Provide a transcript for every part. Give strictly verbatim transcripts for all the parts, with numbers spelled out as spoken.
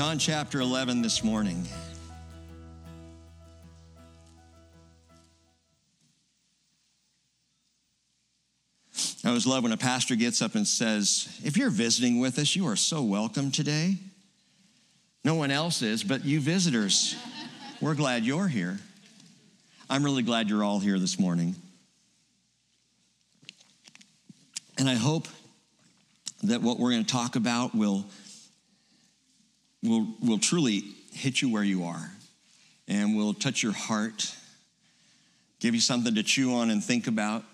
John chapter eleven this morning. I always love when a pastor gets up and says, if you're visiting with us, you are so welcome today. No one else is, but you visitors. We're glad you're here. I'm really glad you're all here this morning. And I hope that what we're going to talk about will, will, will truly hit you where you are and will touch your heart, give you something to chew on and think about.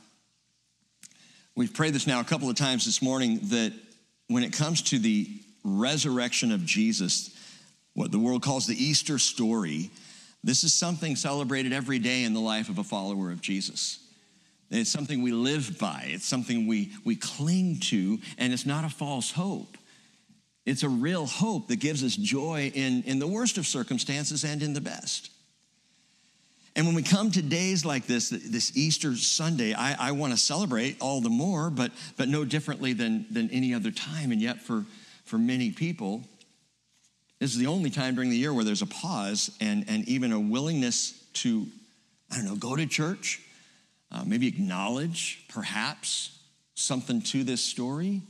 We've prayed this now a couple of times this morning that when it comes to the resurrection of Jesus, what the world calls the Easter story, this is something celebrated every day in the life of a follower of Jesus. It's something we live by. It's something we, we cling to, and it's not a false hope. It's a real hope that gives us joy in, in the worst of circumstances and in the best. And when we come to days like this, this Easter Sunday, I, I want to celebrate all the more, but but no differently than, than any other time. And yet for, for many people, this is the only time during the year where there's a pause and, and even a willingness to, I don't know, go to church, uh, maybe acknowledge perhaps something to this story.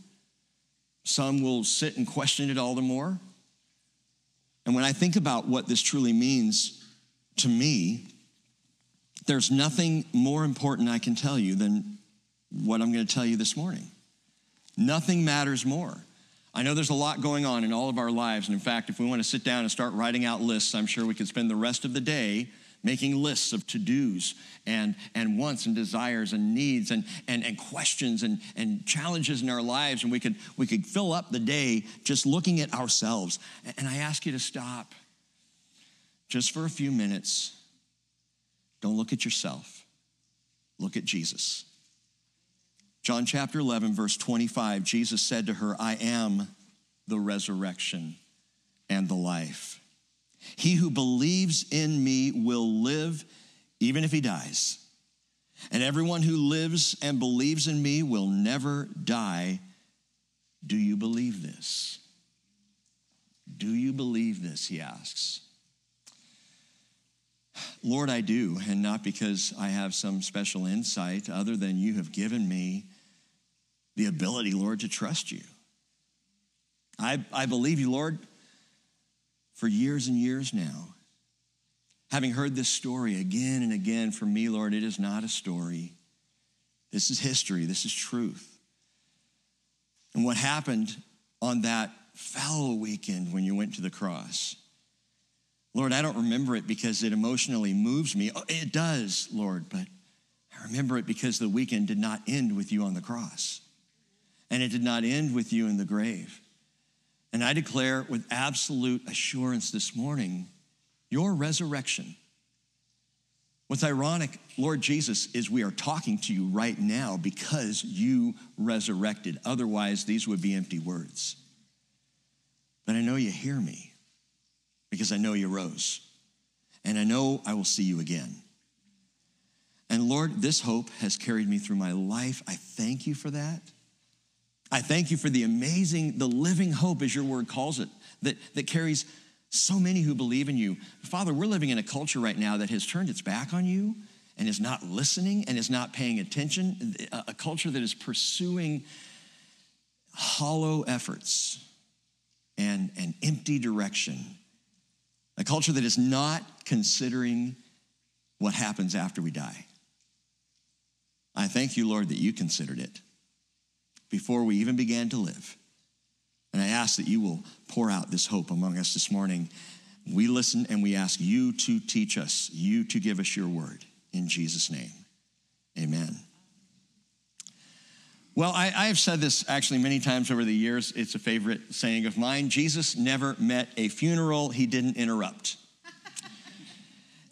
Some will sit and question it all the more. And when I think about what this truly means to me, there's nothing more important I can tell you than what I'm going to tell you this morning. Nothing matters more. I know there's a lot going on in all of our lives, and in fact, if we want to sit down and start writing out lists, I'm sure we could spend the rest of the day making lists of to-dos and, and wants and desires and needs and, and, and questions and, and challenges in our lives, and we could, we could fill up the day just looking at ourselves. And I ask you to stop just for a few minutes. Don't look at yourself. Look at Jesus. John chapter eleven, verse twenty-five, Jesus said to her, I am the resurrection and the life. He who believes in me will live even if he dies. And everyone who lives and believes in me will never die. Do you believe this? Do you believe this, he asks. Lord, I do, and not because I have some special insight other than you have given me the ability, Lord, to trust you. I, I believe you, Lord, for years and years now. Having heard this story again and again, for me, Lord, it is not a story. This is history. This is truth. And what happened on that fallow weekend when you went to the cross, Lord, I don't remember it because it emotionally moves me. Oh, it does, Lord, but I remember it because the weekend did not end with you on the cross, and it did not end with you in the grave. And I declare with absolute assurance this morning, your resurrection. What's ironic, Lord Jesus, is we are talking to you right now because you resurrected. Otherwise, these would be empty words. But I know you hear me, because I know you rose, and I know I will see you again. And Lord, this hope has carried me through my life. I thank you for that. I thank you for the amazing, the living hope, as your word calls it, that, that carries so many who believe in you. Father, we're living in a culture right now that has turned its back on you and is not listening and is not paying attention, a, a culture that is pursuing hollow efforts and an empty direction. A culture that is not considering what happens after we die. I thank you, Lord, that you considered it before we even began to live. And I ask that you will pour out this hope among us this morning. We listen and we ask you to teach us, you to give us your word. In Jesus' name, amen. Well, I, I have said this actually many times over the years. It's a favorite saying of mine. Jesus never met a funeral he didn't interrupt.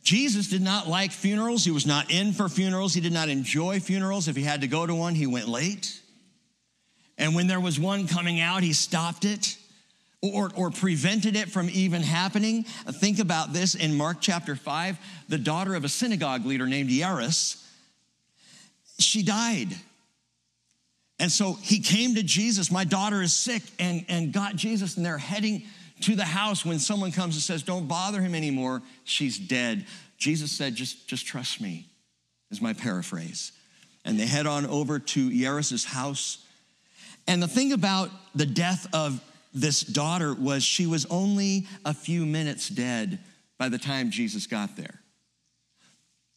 Jesus did not like funerals. He was not in for funerals. He did not enjoy funerals. If he had to go to one, he went late. And when there was one coming out, he stopped it or, or prevented it from even happening. Think about this in Mark chapter five. The daughter of a synagogue leader named Jairus, she died. And so he came to Jesus. My daughter is sick, and, and got Jesus, and they're heading to the house when someone comes and says, don't bother him anymore, she's dead. Jesus said, just, just trust me, is my paraphrase. And they head on over to Jairus' house. And the thing about the death of this daughter was she was only a few minutes dead by the time Jesus got there.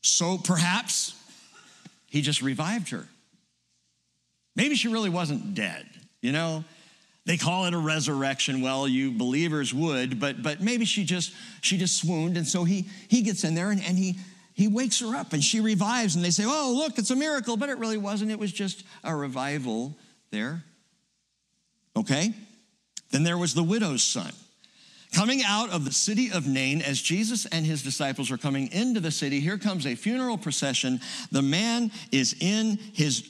So perhaps he just revived her. Maybe she really wasn't dead, you know? They call it a resurrection. Well, you believers would, but but maybe she just she just swooned, and so he he gets in there and, and he he wakes her up and she revives, and they say, oh, look, it's a miracle, but it really wasn't. It was just a revival there. Okay? Then there was the widow's son. Coming out of the city of Nain, as Jesus and his disciples are coming into the city, here comes a funeral procession. The man is in his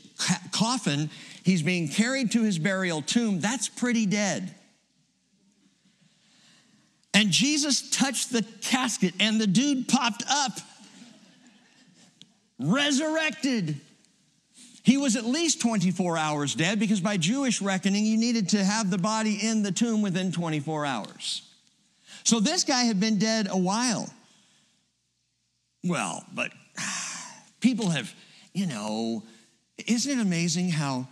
coffin. He's being carried to his burial tomb. That's pretty dead. And Jesus touched the casket, and the dude popped up, resurrected. He was at least twenty-four hours dead, because by Jewish reckoning, you needed to have the body in the tomb within twenty-four hours. So this guy had been dead a while. Well, but people have, you know, isn't it amazing how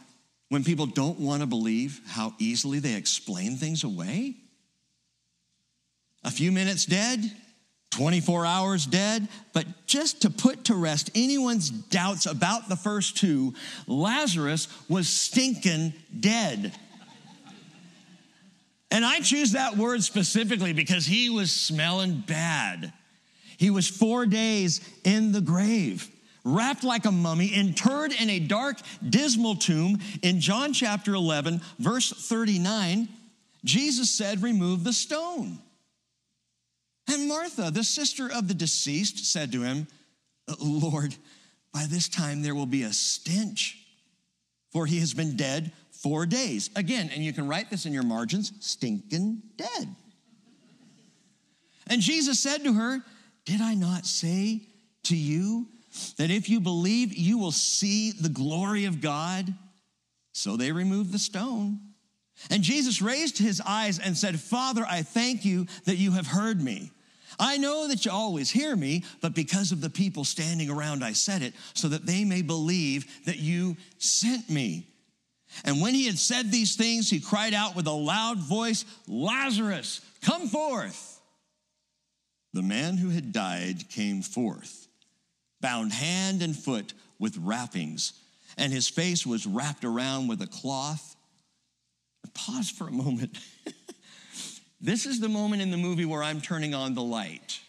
when people don't want to believe, how easily they explain things away? A few minutes dead, twenty-four hours dead, but just to put to rest anyone's doubts about the first two, Lazarus was stinking dead. And I choose that word specifically because he was smelling bad. He was four days in the grave, wrapped like a mummy, interred in a dark, dismal tomb. In John chapter eleven, verse thirty-nine, Jesus said, remove the stone. And Martha, the sister of the deceased, said to him, Lord, by this time there will be a stench, for he has been dead four days. Again, and you can write this in your margins, stinking dead. And Jesus said to her, did I not say to you that if you believe, you will see the glory of God? So they removed the stone. And Jesus raised his eyes and said, Father, I thank you that you have heard me. I know that you always hear me, but because of the people standing around, I said it, so that they may believe that you sent me. And when he had said these things, he cried out with a loud voice, Lazarus, come forth. The man who had died came forth, bound hand and foot with wrappings, and his face was wrapped around with a cloth. Pause for a moment. This is the moment in the movie where I'm turning on the light.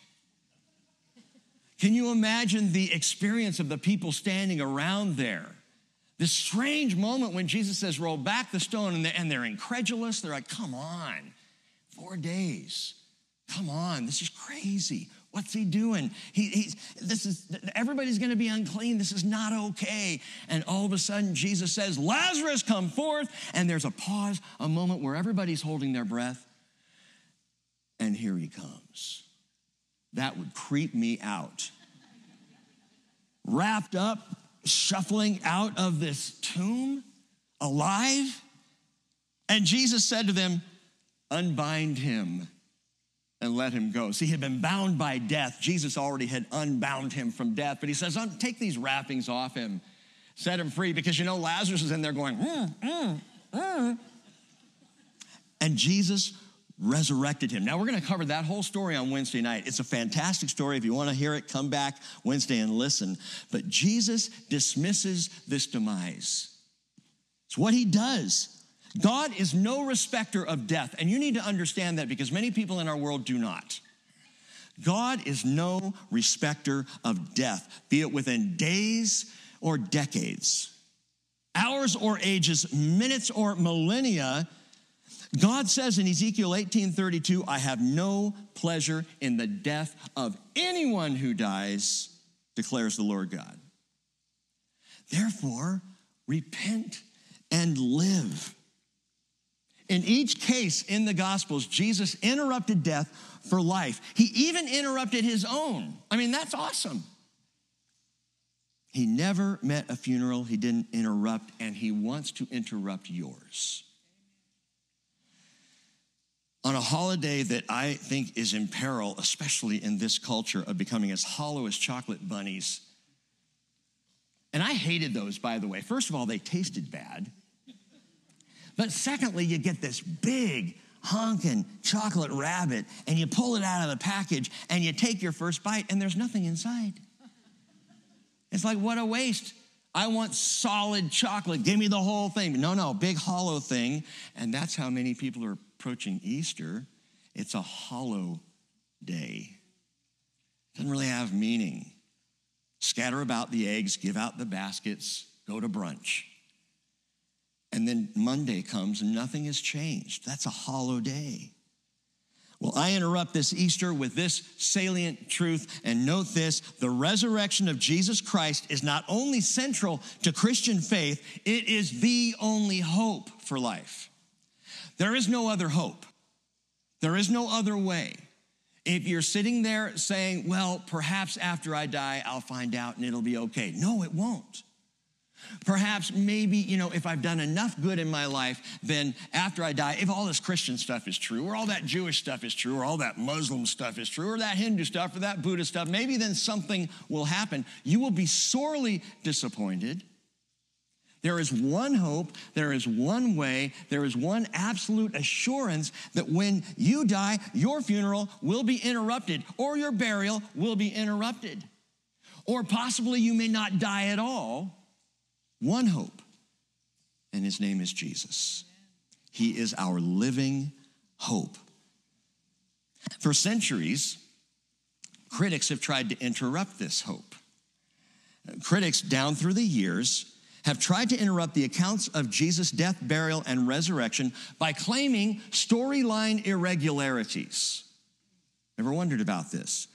Can you imagine the experience of the people standing around there? This strange moment when Jesus says, roll back the stone, and they're, and they're incredulous. They're like, come on, four days. Come on, this is crazy. What's he doing? He, he's, this is, everybody's gonna be unclean. This is not okay. And all of a sudden, Jesus says, Lazarus, come forth. And there's a pause, a moment where everybody's holding their breath. And here he comes. That would creep me out. Wrapped up, shuffling out of this tomb, alive. And Jesus said to them, unbind him and let him go. See, he had been bound by death. Jesus already had unbound him from death, but he says, take these wrappings off him, set him free, because you know Lazarus is in there going, mm, mm, mm. And Jesus resurrected him. Now, we're going to cover that whole story on Wednesday night. It's a fantastic story. If you want to hear it, come back Wednesday and listen. But Jesus dismisses this demise. It's what he does. God is no respecter of death, and you need to understand that because many people in our world do not. God is no respecter of death, be it within days or decades, hours or ages, minutes or millennia. God says in Ezekiel eighteen thirty-two, I have no pleasure in the death of anyone who dies, declares the Lord God. Therefore, repent and live. In each case in the Gospels, Jesus interrupted death for life. He even interrupted his own. I mean, that's awesome. He never met a funeral he didn't interrupt, and he wants to interrupt yours. on a holiday that I think is in peril, especially in this culture, of becoming as hollow as chocolate bunnies. And I hated those, by the way. First of all, they tasted bad. But secondly, you get this big honking chocolate rabbit and you pull it out of the package and you take your first bite and there's nothing inside. It's like, what a waste. I want solid chocolate. Give me the whole thing. No, no, big hollow thing. And that's how many people are approaching Easter. It's a hollow day. Doesn't really have meaning. Scatter about the eggs, give out the baskets, go to brunch. And then Monday comes and nothing has changed. That's a hollow day. Well, I interrupt this Easter with this salient truth, and note this: the resurrection of Jesus Christ is not only central to Christian faith, it is the only hope for life. There is no other hope. There is no other way. If you're sitting there saying, well, perhaps after I die, I'll find out and it'll be okay. No, it won't. Perhaps maybe, you know, if I've done enough good in my life, then after I die, if all this Christian stuff is true, or all that Jewish stuff is true, or all that Muslim stuff is true, or that Hindu stuff, or that Buddha stuff, maybe then something will happen. You will be sorely disappointed. There is one hope, there is one way, there is one absolute assurance that when you die, your funeral will be interrupted, or your burial will be interrupted. Or possibly you may not die at all. One hope, and his name is Jesus. He is our living hope. For centuries, critics have tried to interrupt this hope. Critics down through the years have tried to interrupt the accounts of Jesus' death, burial, and resurrection by claiming storyline irregularities. Ever wondered about this?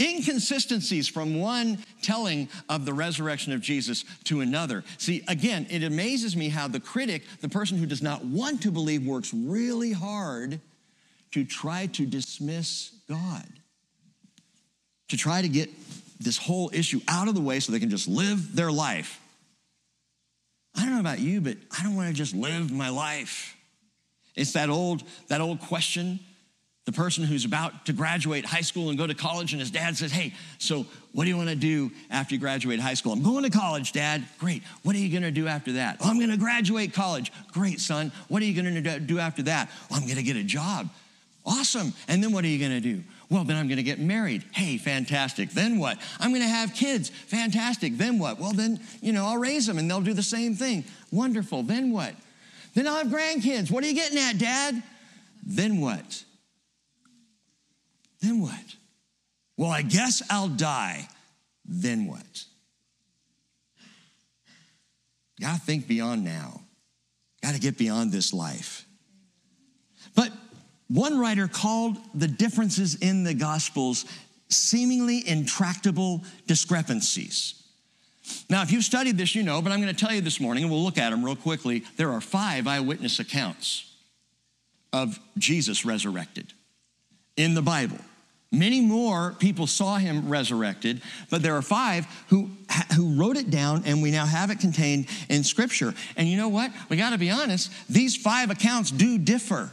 Inconsistencies from one telling of the resurrection of Jesus to another. See, again, it amazes me how the critic, the person who does not want to believe, works really hard to try to dismiss God, to try to get this whole issue out of the way so they can just live their life. I don't know about you, but I don't want to just live my life. It's that old, that old question. The person who's about to graduate high school and go to college, and his dad says, hey, so what do you want to do after you graduate high school? I'm going to college, Dad. Great. What are you going to do after that? Oh, I'm going to graduate college. Great, son. What are you going to do after that? Well, I'm going to get a job. Awesome. And then what are you going to do? Well, then I'm going to get married. Hey, fantastic. Then what? I'm going to have kids. Fantastic. Then what? Well, then, you know, I'll raise them, and they'll do the same thing. Wonderful. Then what? Then I'll have grandkids. What are you getting at, Dad? Then what? Then what? Well, I guess I'll die. Then what? You gotta think beyond now. Gotta get beyond this life. But one writer called the differences in the Gospels seemingly intractable discrepancies. Now, if you've studied this, you know, but I'm gonna tell you this morning, and we'll look at them real quickly. There are five eyewitness accounts of Jesus resurrected in the Bible. Many more people saw him resurrected, but there are five who, who wrote it down, and we now have it contained in Scripture. And you know what? We gotta be honest, these five accounts do differ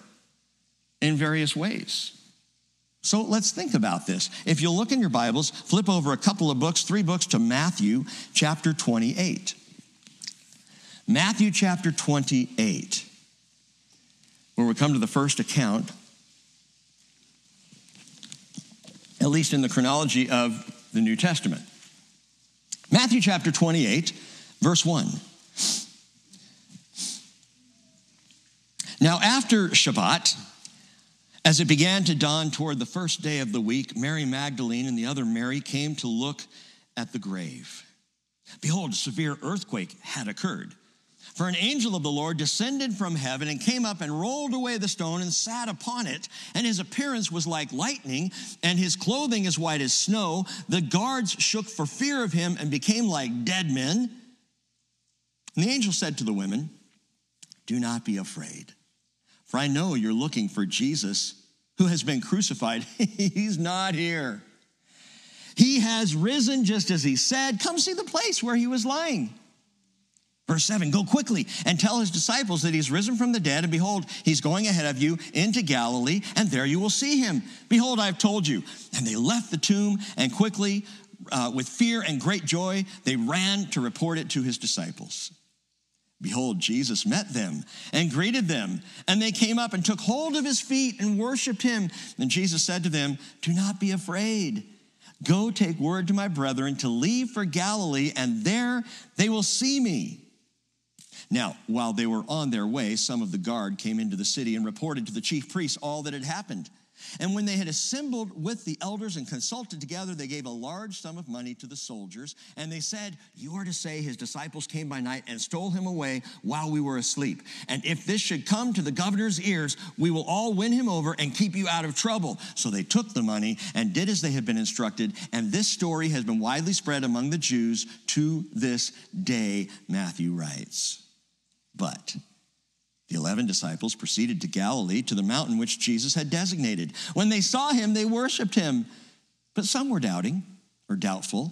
in various ways. So let's think about this. If you look in your Bibles, flip over a couple of books, three books, to Matthew chapter twenty-eight. Matthew chapter twenty-eight, where we come to the first account, at least in the chronology of the New Testament. Matthew chapter twenty-eight, verse one. Now after Shabbat, as it began to dawn toward the first day of the week, Mary Magdalene and the other Mary came to look at the grave. Behold, a severe earthquake had occurred, for an angel of the Lord descended from heaven and came up and rolled away the stone and sat upon it. And his appearance was like lightning, and his clothing as white as snow. The guards shook for fear of him and became like dead men. And the angel said to the women, do not be afraid, for I know you're looking for Jesus who has been crucified. He's not here. He has risen just as he said. Come see the place where he was lying. Verse seven, go quickly and tell his disciples that he's risen from the dead, and behold, he's going ahead of you into Galilee, and there you will see him. Behold, I've told you. And they left the tomb, and quickly, uh, with fear and great joy, they ran to report it to his disciples. Behold, Jesus met them and greeted them, and they came up and took hold of his feet and worshiped him. And Jesus said to them, do not be afraid. Go take word to my brethren to leave for Galilee, and there they will see me. Now, while they were on their way, some of the guard came into the city and reported to the chief priests all that had happened. And when they had assembled with the elders and consulted together, they gave a large sum of money to the soldiers, and they said, you are to say his disciples came by night and stole him away while we were asleep. And if this should come to the governor's ears, we will all win him over and keep you out of trouble. So they took the money and did as they had been instructed, and this story has been widely spread among the Jews to this day, Matthew writes. But the eleven disciples proceeded to Galilee, to the mountain which Jesus had designated. When they saw him, they worshiped him. But some were doubting or doubtful.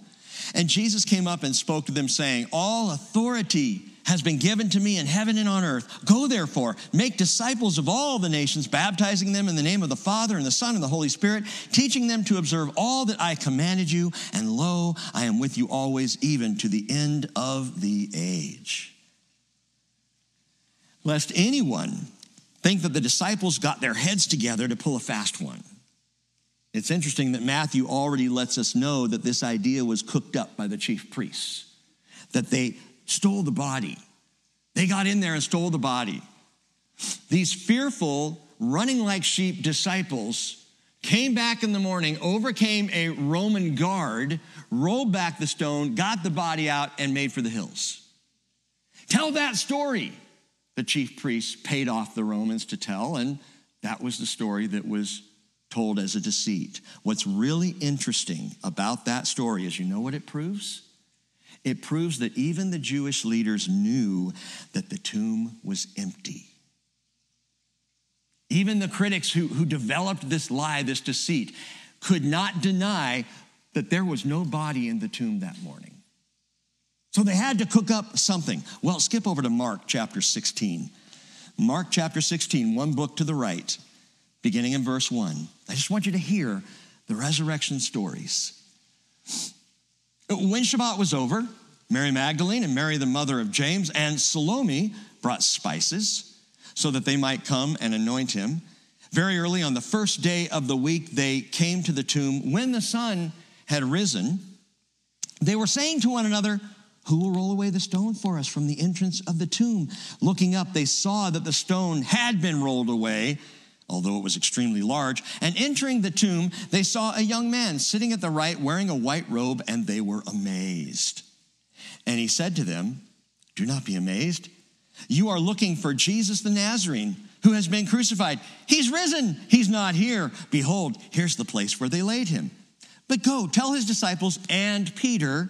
And Jesus came up and spoke to them, saying, all authority has been given to me in heaven and on earth. Go therefore, make disciples of all the nations, baptizing them in the name of the Father and the Son and the Holy Spirit, teaching them to observe all that I commanded you. And lo, I am with you always, even to the end of the age. Lest anyone think that the disciples got their heads together to pull a fast one. It's interesting that Matthew already lets us know that this idea was cooked up by the chief priests, that they stole the body. They got in there and stole the body. These fearful, running like sheep disciples came back in the morning, overcame a Roman guard, rolled back the stone, got the body out, and made for the hills. Tell that story. The chief priests paid off the Romans to tell, and that was the story that was told as a deceit. What's really interesting about that story is, you know what it proves? It proves that even the Jewish leaders knew that the tomb was empty. Even the critics who, who developed this lie, this deceit, could not deny that there was no body in the tomb that morning. So they had to cook up something. Well, skip over to Mark chapter sixteen. Mark chapter sixteen, one book to the right, beginning in verse one. I just want you to hear the resurrection stories. When Shabbat was over, Mary Magdalene and Mary the mother of James and Salome brought spices so that they might come and anoint him. Very early on the first day of the week, they came to the tomb. When the sun had risen, they were saying to one another, who will roll away the stone for us from the entrance of the tomb? Looking up, they saw that the stone had been rolled away, although it was extremely large. And entering the tomb, they saw a young man sitting at the right, wearing a white robe, and they were amazed. And he said to them, do not be amazed. You are looking for Jesus the Nazarene, who has been crucified. He's risen. He's not here. Behold, here's the place where they laid him. But go, tell his disciples and Peter,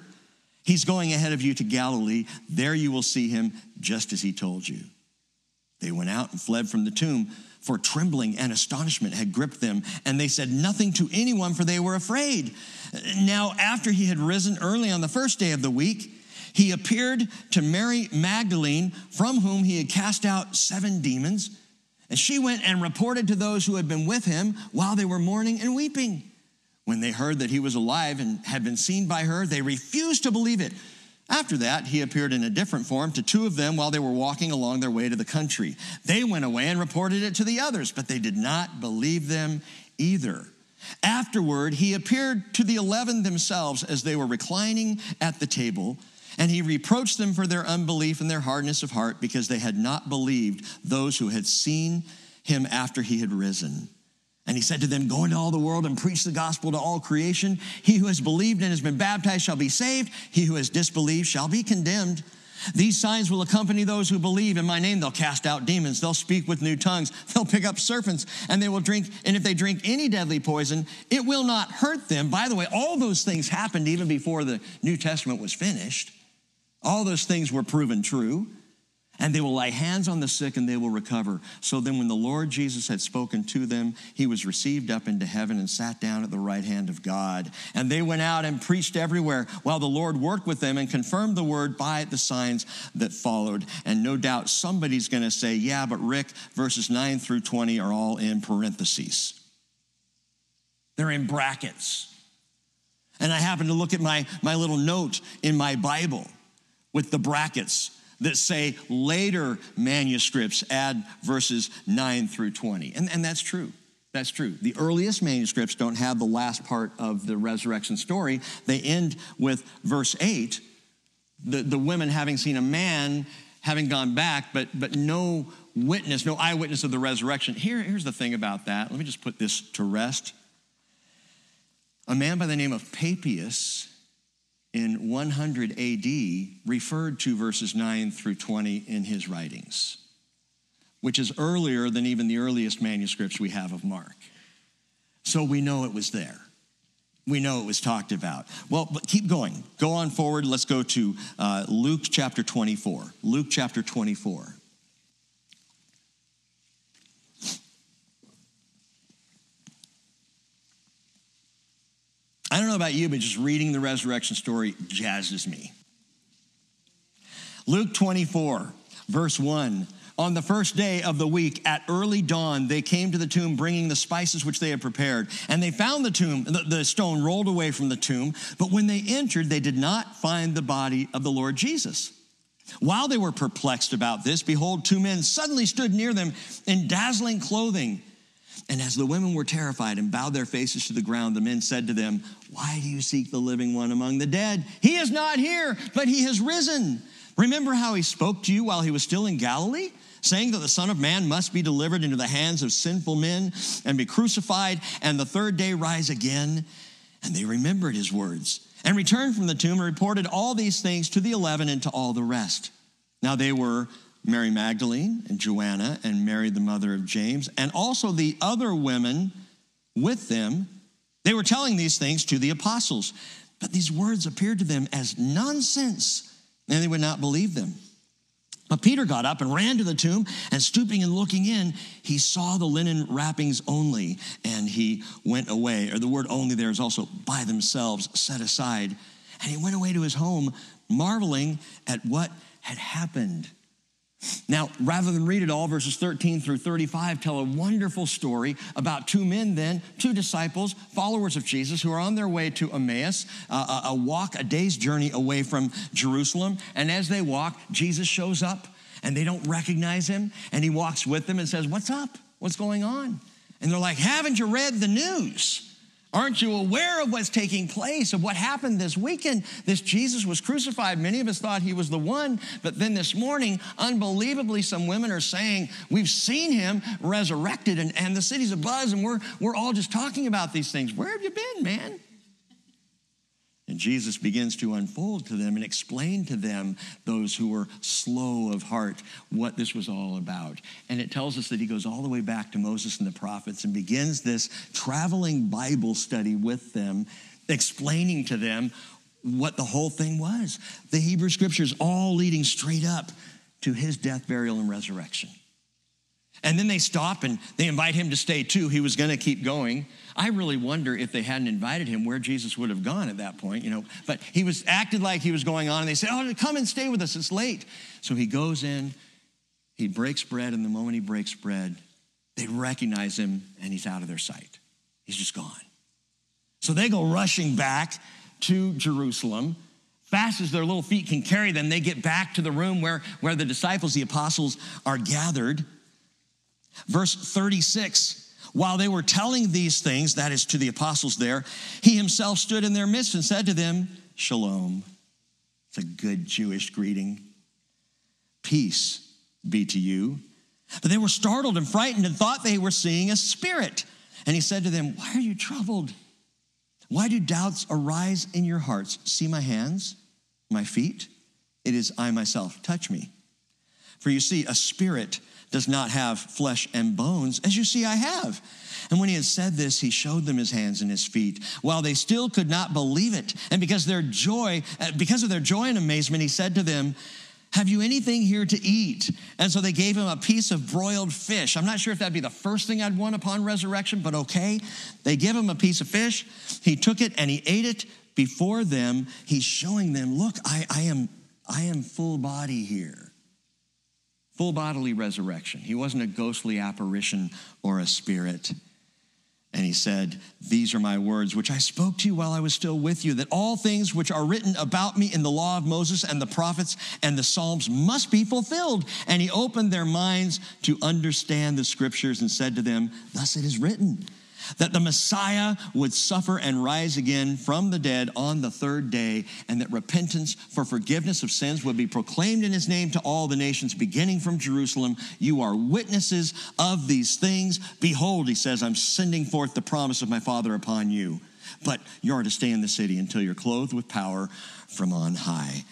he's going ahead of you to Galilee. There you will see him, just as he told you. They went out and fled from the tomb, for trembling and astonishment had gripped them, and they said nothing to anyone, for they were afraid. Now, after he had risen early on the first day of the week, he appeared to Mary Magdalene, from whom he had cast out seven demons, and she went and reported to those who had been with him while they were mourning and weeping. When they heard that he was alive and had been seen by her, they refused to believe it. After that, he appeared in a different form to two of them while they were walking along their way to the country. They went away and reported it to the others, but they did not believe them either. Afterward, he appeared to the eleven themselves as they were reclining at the table, and he reproached them for their unbelief and their hardness of heart, because they had not believed those who had seen him after he had risen. And he said to them, go into all the world and preach the gospel to all creation. He who has believed and has been baptized shall be saved. He who has disbelieved shall be condemned. These signs will accompany those who believe. In my name they'll cast out demons. They'll speak with new tongues. They'll pick up serpents, and they will drink. And if they drink any deadly poison, it will not hurt them. By the way, all those things happened even before the New Testament was finished. All those things were proven true. and they will lay hands on the sick and they will recover. So then when the Lord Jesus had spoken to them, he was received up into heaven and sat down at the right hand of God. And they went out and preached everywhere while the Lord worked with them and confirmed the word by the signs that followed. And no doubt somebody's going to say, yeah, but Rick, verses nine through twenty are all in parentheses. They're in brackets. And I happened to look at my, my little note in my Bible with the brackets that say later manuscripts add verses nine through twenty. And, and that's true. That's true. The earliest manuscripts don't have the last part of the resurrection story. They end with verse eight, the, the women having seen a man having gone back, but, but no witness, no eyewitness of the resurrection. Here, here's the thing about that. Let me just put this to rest. A man by the name of Papias in one hundred A D referred to verses nine through twenty in his writings, which is earlier than even the earliest manuscripts we have of Mark. So we know it was there. We know it was talked about. Well, but keep going. Go on forward. Let's go to uh, Luke chapter twenty-four. Luke chapter twenty-four. I don't know about you, but just reading the resurrection story jazzes me. Luke twenty-four, verse one. On the first day of the week, at early dawn, they came to the tomb bringing the spices which they had prepared. And they found the tomb, the, the stone rolled away from the tomb. But when they entered, they did not find the body of the Lord Jesus. While they were perplexed about this, behold, two men suddenly stood near them in dazzling clothing. And as the women were terrified and bowed their faces to the ground, the men said to them, why do you seek the living one among the dead? He is not here, but he has risen. Remember how he spoke to you while he was still in Galilee, saying that the Son of Man must be delivered into the hands of sinful men and be crucified, and the third day rise again. And they remembered his words and returned from the tomb and reported all these things to the eleven and to all the rest. Now they were Mary Magdalene and Joanna and Mary, the mother of James, and also the other women with them. They were telling these things to the apostles, but these words appeared to them as nonsense, and they would not believe them. But Peter got up and ran to the tomb, and stooping and looking in, he saw the linen wrappings only, and he went away. Or the word only there is also by themselves, set aside. And he went away to his home, marveling at what had happened. Now, rather than read it all, verses thirteen through thirty-five tell a wonderful story about two men then, two disciples, followers of Jesus, who are on their way to Emmaus, uh, a walk, a day's journey away from Jerusalem. And as they walk, Jesus shows up, and they don't recognize him. And he walks with them and says, what's up? What's going on? And they're like, haven't you read the news? Aren't you aware of what's taking place, of what happened this weekend? This Jesus was crucified. Many of us thought he was the one. But then this morning, unbelievably, some women are saying, we've seen him resurrected, and, and the city's abuzz, and we're, we're all just talking about these things. Where have you been, man? And Jesus begins to unfold to them and explain to them, those who were slow of heart, what this was all about. And it tells us that he goes all the way back to Moses and the prophets and begins this traveling Bible study with them, explaining to them what the whole thing was. The Hebrew scriptures all leading straight up to his death, burial, and resurrection. And then they stop and they invite him to stay too. He was going to keep going. I really wonder if they hadn't invited him where Jesus would have gone at that point, you know. But he was acted like he was going on, and they said, oh, come and stay with us. It's late. So he goes in, he breaks bread, and the moment he breaks bread, they recognize him, and he's out of their sight. He's just gone. So they go rushing back to Jerusalem. Fast as their little feet can carry them, they get back to the room where, where the disciples, the apostles, are gathered. Verse thirty-six, while they were telling these things, that is to the apostles there, he himself stood in their midst and said to them, Shalom. It's a good Jewish greeting. Peace be to you. But they were startled and frightened and thought they were seeing a spirit. And he said to them, why are you troubled? Why do doubts arise in your hearts? See my hands, my feet? It is I myself. Touch me. For you see, a spirit does not have flesh and bones, as you see I have. And when he had said this, he showed them his hands and his feet, while they still could not believe it. And because their joy, because of their joy and amazement, he said to them, have you anything here to eat? And so they gave him a piece of broiled fish. I'm not sure if that'd be the first thing I'd want upon resurrection, but okay. They give him a piece of fish. He took it and he ate it before them. He's showing them, look, I, I am, I am full body here. Full bodily resurrection. He wasn't a ghostly apparition or a spirit. And he said, these are my words, which I spoke to you while I was still with you, that all things which are written about me in the law of Moses and the prophets and the Psalms must be fulfilled. And he opened their minds to understand the scriptures and said to them, thus it is written, that the Messiah would suffer and rise again from the dead on the third day, and that repentance for forgiveness of sins would be proclaimed in his name to all the nations, beginning from Jerusalem. You are witnesses of these things. Behold, he says, I'm sending forth the promise of my Father upon you, but you are to stay in the city until you're clothed with power from on high.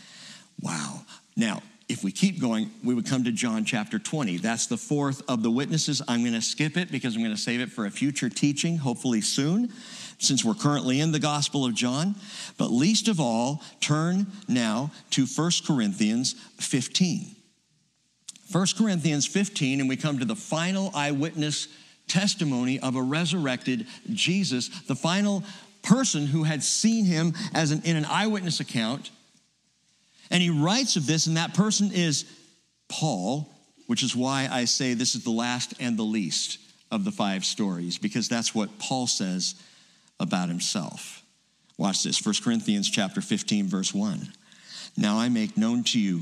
Wow. Now, if we keep going, we would come to John chapter twenty. That's the fourth of the witnesses. I'm going to skip it because I'm going to save it for a future teaching, hopefully soon, since we're currently in the Gospel of John. But least of all, turn now to First Corinthians fifteen. First Corinthians fifteen, and we come to the final eyewitness testimony of a resurrected Jesus, the final person who had seen him as an, in an eyewitness account. And he writes of this, and that person is Paul, which is why I say this is the last and the least of the five stories, because that's what Paul says about himself. Watch this, First Corinthians chapter fifteen, verse one. Now I make known to you,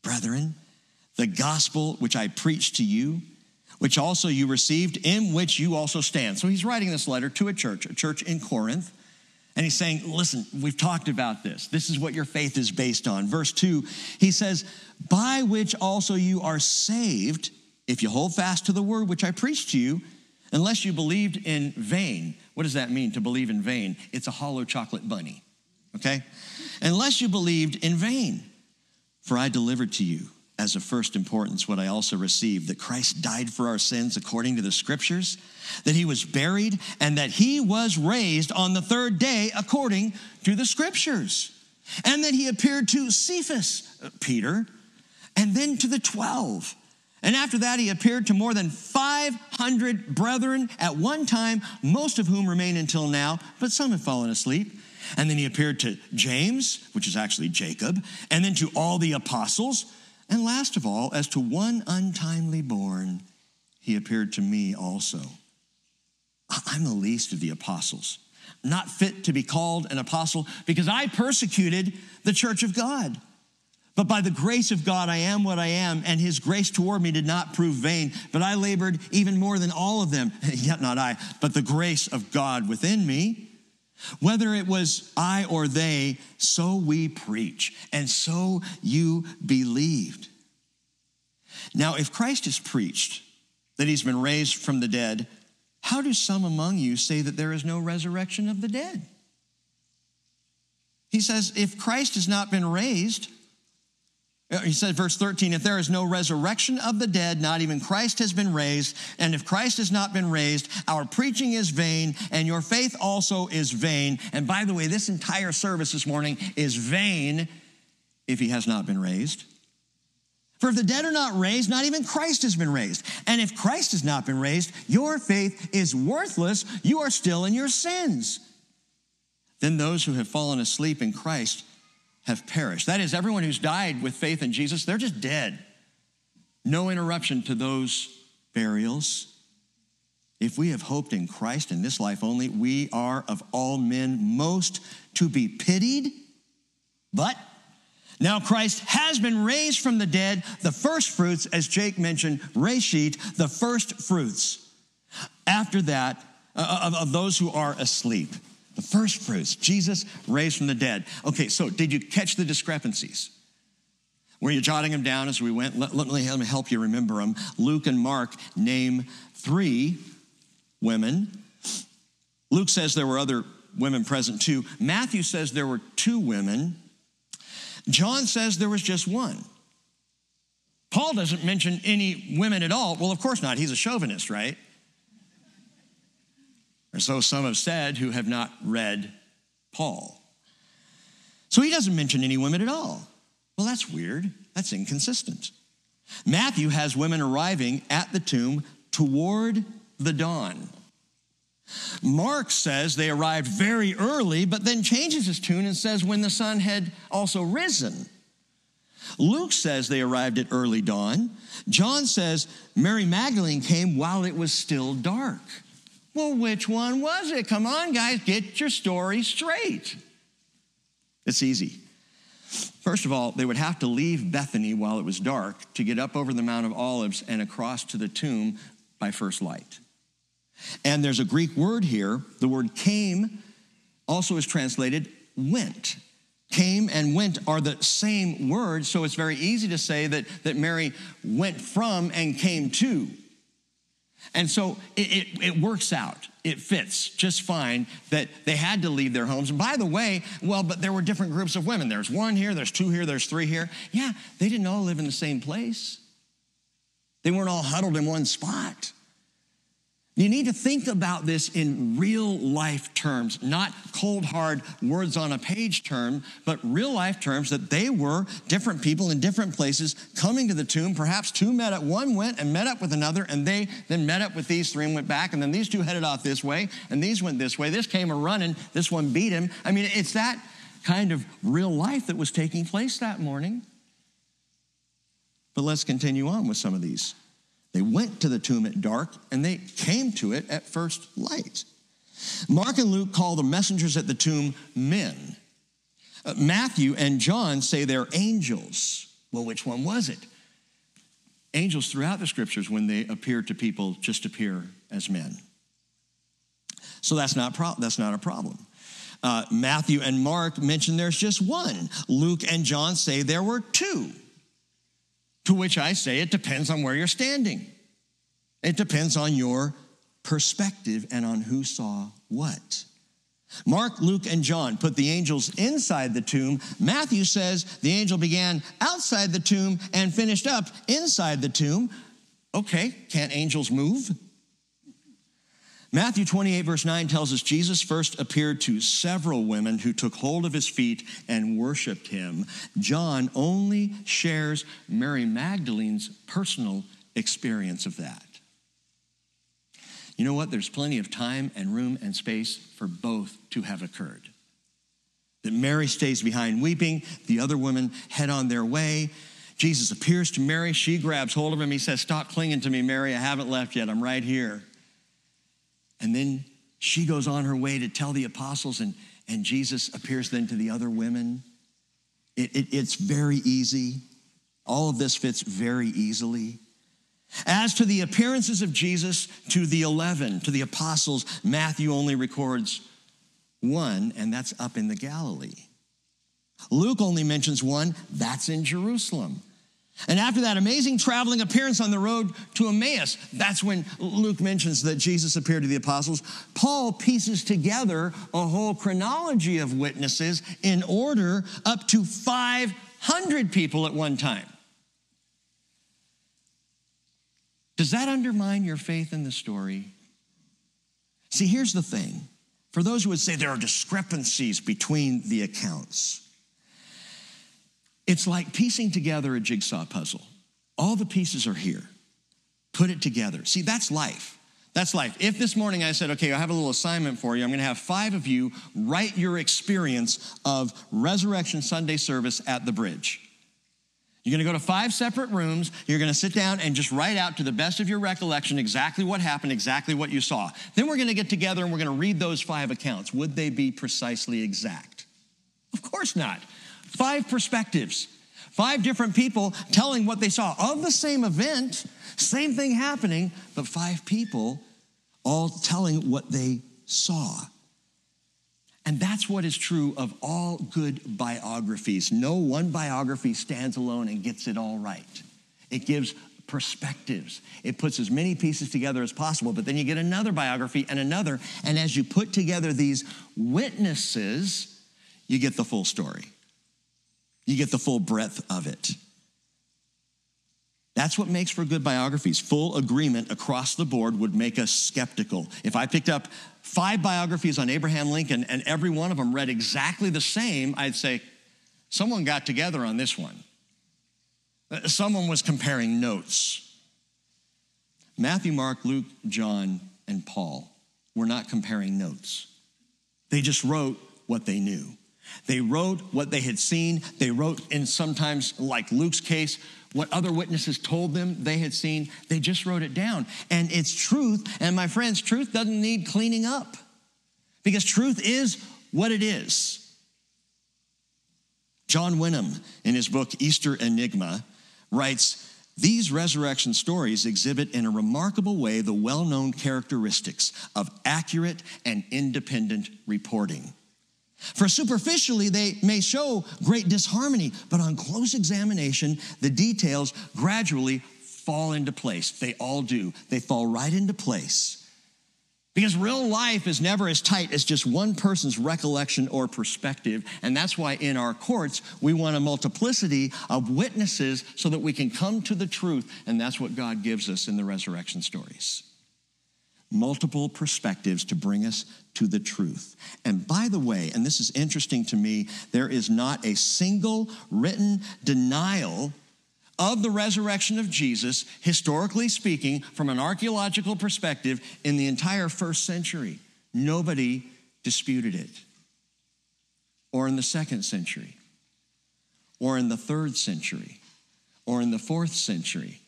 brethren, the gospel which I preached to you, which also you received, in which you also stand. So he's writing this letter to a church, a church in Corinth. And he's saying, listen, we've talked about this. This is what your faith is based on. Verse two, he says, by which also you are saved, if you hold fast to the word which I preached to you, unless you believed in vain. What does that mean, to believe in vain? It's a hollow chocolate bunny, okay? Unless you believed in vain. For I delivered to you as of first importance what I also received, that Christ died for our sins according to the scriptures, that he was buried, and that he was raised on the third day according to the scriptures, and that he appeared to Cephas, Peter, and then to the twelve. And after that, he appeared to more than five hundred brethren at one time, most of whom remain until now, but some have fallen asleep. And then he appeared to James, which is actually Jacob, and then to all the apostles. And last of all, as to one untimely born, he appeared to me also. I'm the least of the apostles, not fit to be called an apostle because I persecuted the church of God. But by the grace of God, I am what I am, and his grace toward me did not prove vain, but I labored even more than all of them, yet not I, but the grace of God within me. Whether it was I or they, so we preach, and so you believed. Now, if Christ is preached that he's been raised from the dead, how do some among you say that there is no resurrection of the dead? He says, if Christ has not been raised, he said, verse thirteen, if there is no resurrection of the dead, not even Christ has been raised. And if Christ has not been raised, our preaching is vain, and your faith also is vain. And by the way, this entire service this morning is vain if he has not been raised. For if the dead are not raised, not even Christ has been raised. And if Christ has not been raised, your faith is worthless. You are still in your sins. Then those who have fallen asleep in Christ have perished. That is, everyone who's died with faith in Jesus, they're just dead. No interruption to those burials. If we have hoped in Christ in this life only, we are of all men most to be pitied. But now Christ has been raised from the dead, the first fruits, as Jake mentioned, reshit, the first fruits. After that, of, of those who are asleep. The first fruits, Jesus raised from the dead. Okay, so did you catch the discrepancies? Were you jotting them down as we went? Let, let me help you remember them. Luke and Mark name three women. Luke says there were other women present too. Matthew says there were two women. John says there was just one. Paul doesn't mention any women at all. Well, of course not. He's a chauvinist, right? Or so some have said who have not read Paul. So he doesn't mention any women at all. Well, that's weird. That's inconsistent. Matthew has women arriving at the tomb toward the dawn. Mark says they arrived very early, but then changes his tune and says when the sun had also risen. Luke says they arrived at early dawn. John says Mary Magdalene came while it was still dark. Well, which one was it? Come on, guys, get your story straight. It's easy. First of all, they would have to leave Bethany while it was dark to get up over the Mount of Olives and across to the tomb by first light. And there's a Greek word here. The word came also is translated went. Came and went are the same words, so it's very easy to say that, that Mary went from and came to. And so it, it, it works out. It fits just fine that they had to leave their homes. And by the way, well, but there were different groups of women. There's one here, there's two here, there's three here. Yeah, they didn't all live in the same place. They weren't all huddled in one spot. You need to think about this in real life terms, not cold, hard words on a page term, but real life terms that they were different people in different places coming to the tomb. Perhaps two met up, one went and met up with another, and they then met up with these three and went back, and then these two headed off this way, and these went this way. This came a running, this one beat him. I mean, it's that kind of real life that was taking place that morning. But let's continue on with some of these. They went to the tomb at dark, and they came to it at first light. Mark and Luke call the messengers at the tomb men. Uh, Matthew and John say they're angels. Well, which one was it? Angels throughout the scriptures, when they appear to people, just appear as men. So that's not, pro- that's not a problem. Uh, Matthew and Mark mention there's just one. Luke and John say there were two. To which I say it depends on where you're standing. It depends on your perspective and on who saw what. Mark, Luke, and John put the angels inside the tomb. Matthew says the angel began outside the tomb and finished up inside the tomb. Okay, can't angels move? Matthew twenty-eight, verse nine tells us Jesus first appeared to several women who took hold of his feet and worshiped him. John only shares Mary Magdalene's personal experience of that. You know what? There's plenty of time and room and space for both to have occurred. That Mary stays behind weeping, the other women head on their way. Jesus appears to Mary, she grabs hold of him, he says, "Stop clinging to me, Mary, I haven't left yet, I'm right here." And then she goes on her way to tell the apostles, and, and Jesus appears then to the other women. It, it, it's very easy. All of this fits very easily. As to the appearances of Jesus to the eleven, to the apostles, Matthew only records one, and that's up in the Galilee. Luke only mentions one, that's in Jerusalem. And after that amazing traveling appearance on the road to Emmaus, that's when Luke mentions that Jesus appeared to the apostles. Paul pieces together a whole chronology of witnesses in order up to five hundred people at one time. Does that undermine your faith in the story? See, here's the thing. For those who would say there are discrepancies between the accounts, it's like piecing together a jigsaw puzzle. All the pieces are here. Put it together. See, that's life. That's life. If this morning I said, okay, I have a little assignment for you. I'm going to have five of you write your experience of Resurrection Sunday service at the Bridge. You're going to go to five separate rooms. You're going to sit down and just write out to the best of your recollection exactly what happened, exactly what you saw. Then we're going to get together and we're going to read those five accounts. Would they be precisely exact? Of course not. Five perspectives, five different people telling what they saw of the same event, same thing happening, but five people all telling what they saw. And that's what is true of all good biographies. No one biography stands alone and gets it all right. It gives perspectives. It puts as many pieces together as possible, but then you get another biography and another, and as you put together these witnesses, you get the full story. You get the full breadth of it. That's what makes for good biographies. Full agreement across the board would make us skeptical. If I picked up five biographies on Abraham Lincoln and every one of them read exactly the same, I'd say, Someone got together on this one. Someone was comparing notes. Matthew, Mark, Luke, John, and Paul were not comparing notes. They just wrote what they knew. They wrote what they had seen. They wrote, in sometimes, like Luke's case, what other witnesses told them they had seen. They just wrote it down. And it's truth. And my friends, truth doesn't need cleaning up, because truth is what it is. John Wenham, in his book Easter Enigma, writes, "These resurrection stories exhibit in a remarkable way the well-known characteristics of accurate and independent reporting. For superficially, they may show great disharmony, but on close examination, the details gradually fall into place." They all do. They fall right into place. Because real life is never as tight as just one person's recollection or perspective, and that's why in our courts, we want a multiplicity of witnesses so that we can come to the truth, and that's what God gives us in the resurrection stories. Multiple perspectives to bring us to the truth. And by the way, and this is interesting to me, there is not a single written denial of the resurrection of Jesus, historically speaking, from an archaeological perspective, in the entire first century. Nobody disputed it. Or in the second century, or in the third century, or in the fourth century,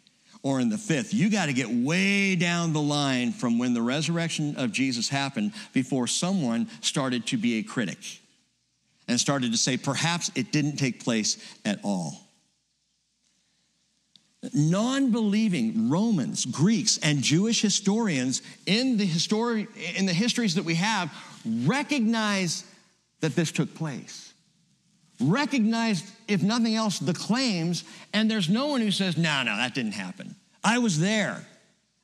or in the fifth. You got to get way down the line from when the resurrection of Jesus happened before someone started to be a critic and started to say perhaps it didn't take place at all. Non-believing Romans, Greeks, and Jewish historians in the, histori- in the histories that we have recognize that this took place. Recognize, if nothing else, the claims, and there's no one who says, no, no, that didn't happen. I was there.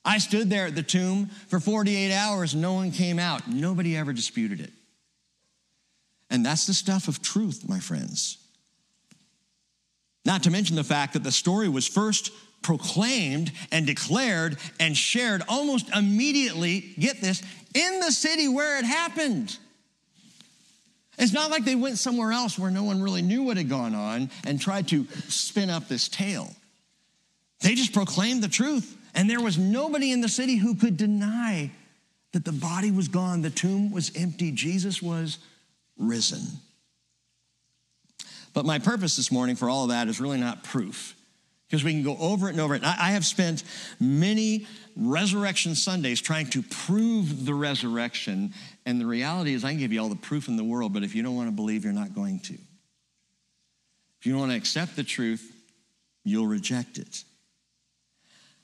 I stood there at the tomb for forty-eight hours, and no one came out. Nobody ever disputed it. And that's the stuff of truth, my friends. Not to mention the fact that the story was first proclaimed and declared and shared almost immediately, get this, in the city where it happened. It's not like they went somewhere else where no one really knew what had gone on and tried to spin up this tale. They just proclaimed the truth, and there was nobody in the city who could deny that the body was gone, the tomb was empty, Jesus was risen. But my purpose this morning for all of that is really not proof, because we can go over it and over it. I have spent many resurrection Sundays trying to prove the resurrection, and the reality is I can give you all the proof in the world, but if you don't want to believe, you're not going to. If you don't want to accept the truth, you'll reject it.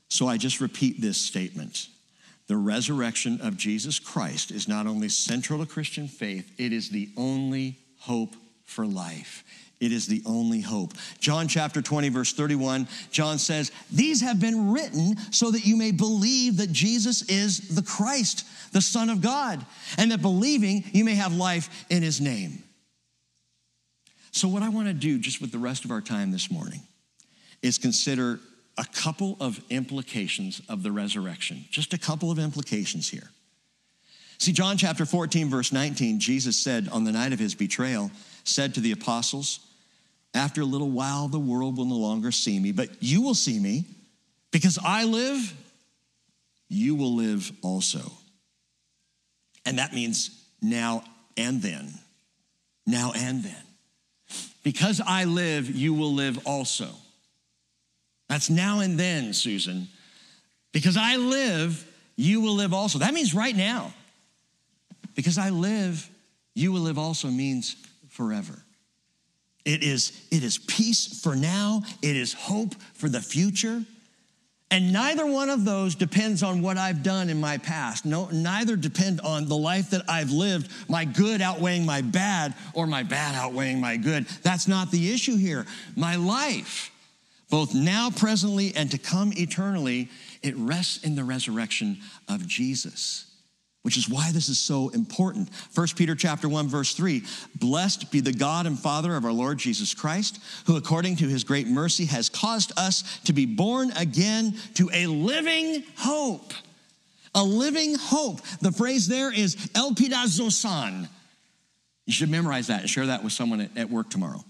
So I just repeat this statement. The resurrection of Jesus Christ is not only central to Christian faith, it is the only hope for life. It is the only hope. John chapter twenty, verse thirty-one, John says, "These have been written so that you may believe that Jesus is the Christ, the Son of God, and that believing you may have life in his name." So what I want to do just with the rest of our time this morning is consider a couple of implications of the resurrection. Just a couple of implications here. See, John chapter fourteen, verse nineteen, Jesus said on the night of his betrayal, said to the apostles, "After a little while, the world will no longer see me, but you will see me, because I live, you will live also." And that means now and then, now and then. Because I live, you will live also. That's now and then, Susan. Because I live, you will live also. That means right now. Because I live, you will live also means forever. It is, it is peace for now. It is hope for the future. And neither one of those depends on what I've done in my past. No, neither depend on the life that I've lived, my good outweighing my bad or my bad outweighing my good. That's not the issue here. My life, both now, presently, and to come eternally, it rests in the resurrection of Jesus, which is why this is so important. First Peter chapter one, verse three, "Blessed be the God and Father of our Lord Jesus Christ, who according to his great mercy has caused us to be born again to a living hope." A living hope. The phrase there is elpidazosan. You should memorize that and share that with someone at work tomorrow.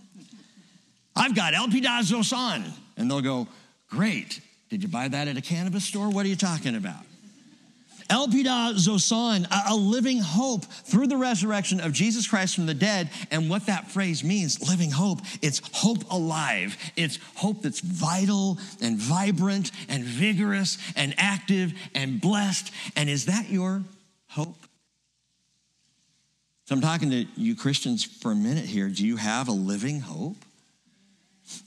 I've got El Pedazo San. And they'll go, great. Did you buy that at a cannabis store? What are you talking about? El Pedazo San, a living hope through the resurrection of Jesus Christ from the dead. And what that phrase means, living hope, it's hope alive. It's hope that's vital and vibrant and vigorous and active and blessed. And is that your hope? So I'm talking to you Christians for a minute here. Do you have a living hope?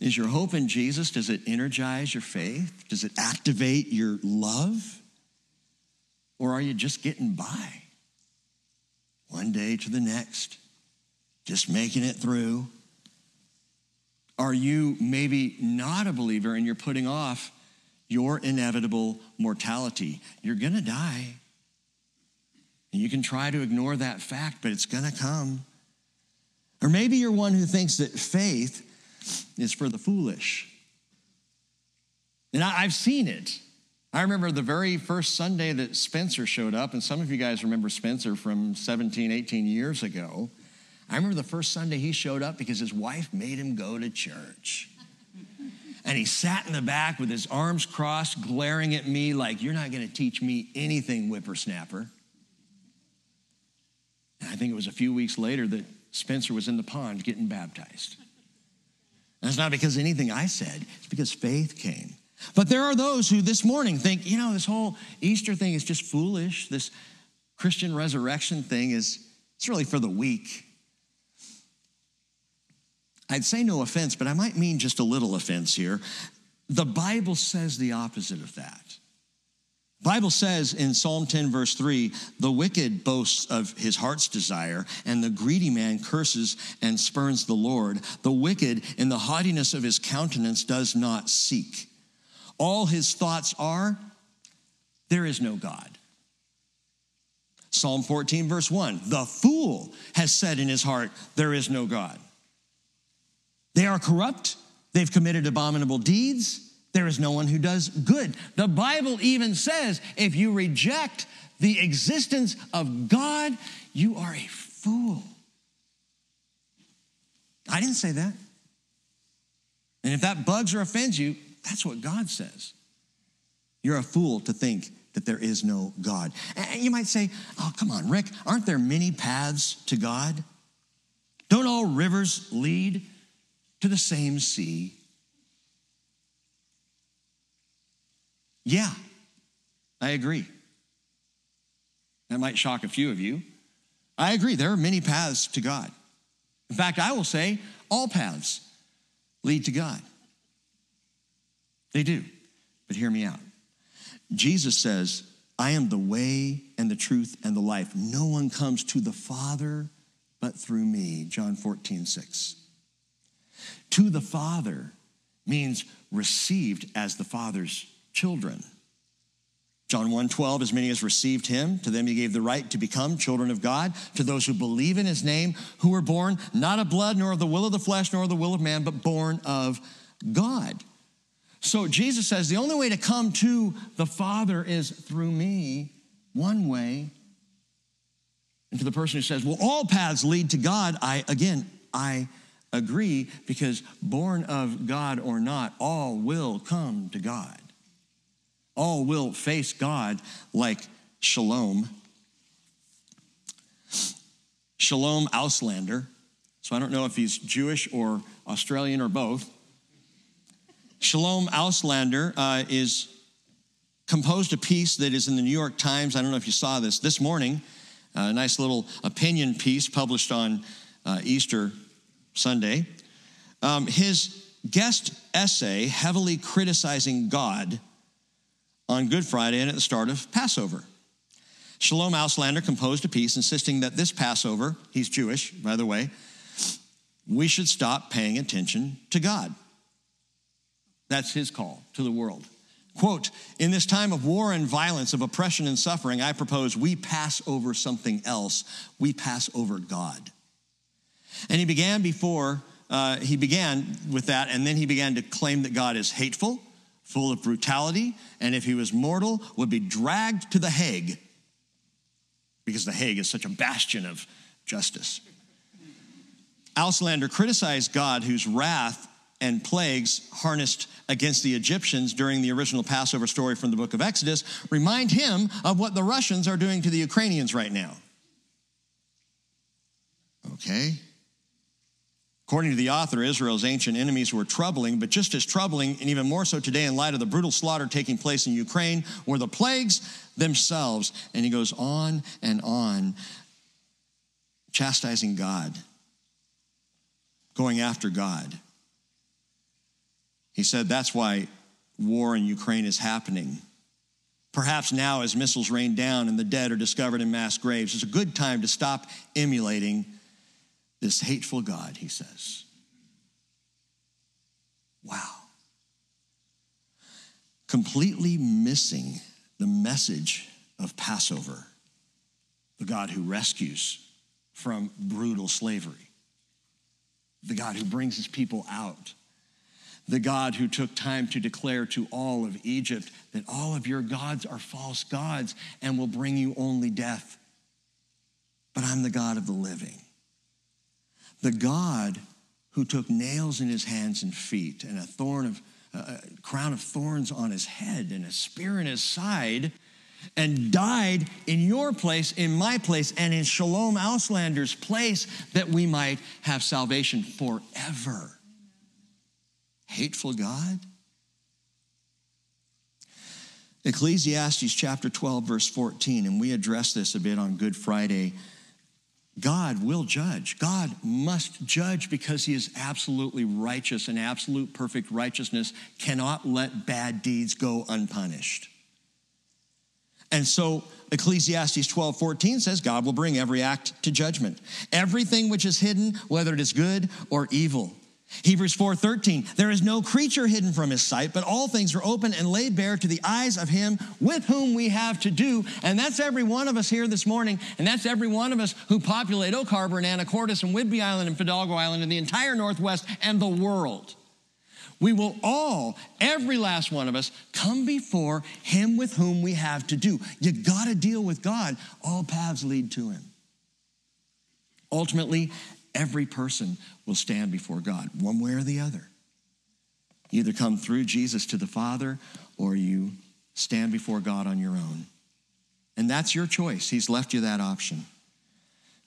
Is your hope in Jesus, does it energize your faith? Does it activate your love? Or are you just getting by? One day to the next, just making it through. Are you maybe not a believer and you're putting off your inevitable mortality? You're gonna die. And you can try to ignore that fact, but it's gonna come. Or maybe you're one who thinks that faith is for the foolish. And I, I've seen it. I remember the very first Sunday that Spencer showed up, and some of you guys remember Spencer from seventeen, eighteen years ago. I remember the first Sunday he showed up because his wife made him go to church. And he sat in the back with his arms crossed, glaring at me like, you're not gonna teach me anything, whippersnapper. And I think it was a few weeks later that Spencer was in the pond getting baptized. That's not because of anything I said, it's because faith came. But there are those who this morning think, you know, this whole Easter thing is just foolish. This Christian resurrection thing is, it's really for the weak. I'd say no offense, but I might mean just a little offense here. The Bible says the opposite of that. Bible says in Psalm ten, verse three, the wicked boasts of his heart's desire, and the greedy man curses and spurns the Lord. The wicked, in the haughtiness of his countenance, does not seek. All his thoughts are, there is no God. Psalm fourteen, verse one, the fool has said in his heart, there is no God. They are corrupt, they've committed abominable deeds. There is no one who does good. The Bible even says, if you reject the existence of God, you are a fool. I didn't say that. And if that bugs or offends you, that's what God says. You're a fool to think that there is no God. And you might say, oh, come on, Rick, aren't there many paths to God? Don't all rivers lead to the same sea? Yeah, I agree. That might shock a few of you. I agree, there are many paths to God. In fact, I will say all paths lead to God. They do, but hear me out. Jesus says, I am the way and the truth and the life. No one comes to the Father but through me, John fourteen, six. To the Father means received as the Father's children. John one, twelve, as many as received him, to them he gave the right to become children of God, to those who believe in his name, who were born not of blood, nor of the will of the flesh, nor of the will of man, but born of God. So Jesus says the only way to come to the Father is through me, one way. And to the person who says, well, all paths lead to God, I, again, I agree, because born of God or not, all will come to God. All will face God like Shalom. Shalom Auslander. So I don't know if he's Jewish or Australian or both. Shalom Auslander uh, is composed a piece that is in the New York Times. I don't know if you saw this. This morning, a nice little opinion piece published on uh, Easter Sunday. Um, his guest essay, heavily criticizing God, on Good Friday and at the start of Passover. Shalom Auslander composed a piece insisting that this Passover, he's Jewish, by the way, we should stop paying attention to God. That's his call to the world. Quote, in this time of war and violence, of oppression and suffering, I propose we pass over something else. We pass over God. And he began before, uh, he began with that, and then he began to claim that God is hateful, full of brutality, and if he was mortal, would be dragged to The Hague, because The Hague is such a bastion of justice. Auslander criticized God, whose wrath and plagues harnessed against the Egyptians during the original Passover story from the book of Exodus remind him of what the Russians are doing to the Ukrainians right now. Okay. According to the author, Israel's ancient enemies were troubling, but just as troubling, and even more so today in light of the brutal slaughter taking place in Ukraine, were the plagues themselves. And he goes on and on, chastising God, going after God. He said that's why war in Ukraine is happening. Perhaps now as missiles rain down and the dead are discovered in mass graves, it's a good time to stop emulating this hateful God, he says. Wow. Completely missing the message of Passover, the God who rescues from brutal slavery, the God who brings his people out, the God who took time to declare to all of Egypt that all of your gods are false gods and will bring you only death. But I'm the God of the living. The God who took nails in his hands and feet and a thorn of, a crown of thorns on his head and a spear in his side and died in your place, in my place, and in Shalom Auslander's place that we might have salvation forever. Hateful God? Ecclesiastes chapter twelve, verse fourteen, and we addressed this a bit on Good Friday. God will judge. God must judge because he is absolutely righteous, and absolute perfect righteousness cannot let bad deeds go unpunished. And so Ecclesiastes twelve fourteen says God will bring every act to judgment, everything which is hidden, whether it is good or evil. Hebrews four thirteen, there is no creature hidden from his sight, but all things are open and laid bare to the eyes of him with whom we have to do. And that's every one of us here this morning, and that's every one of us who populate Oak Harbor and Anacortes and Whidbey Island and Fidalgo Island and the entire Northwest and the world. We will all, every last one of us, come before him with whom we have to do. You gotta deal with God. All paths lead to him. Ultimately, every person will stand before God, one way or the other. You either come through Jesus to the Father, or you stand before God on your own. And that's your choice. He's left you that option.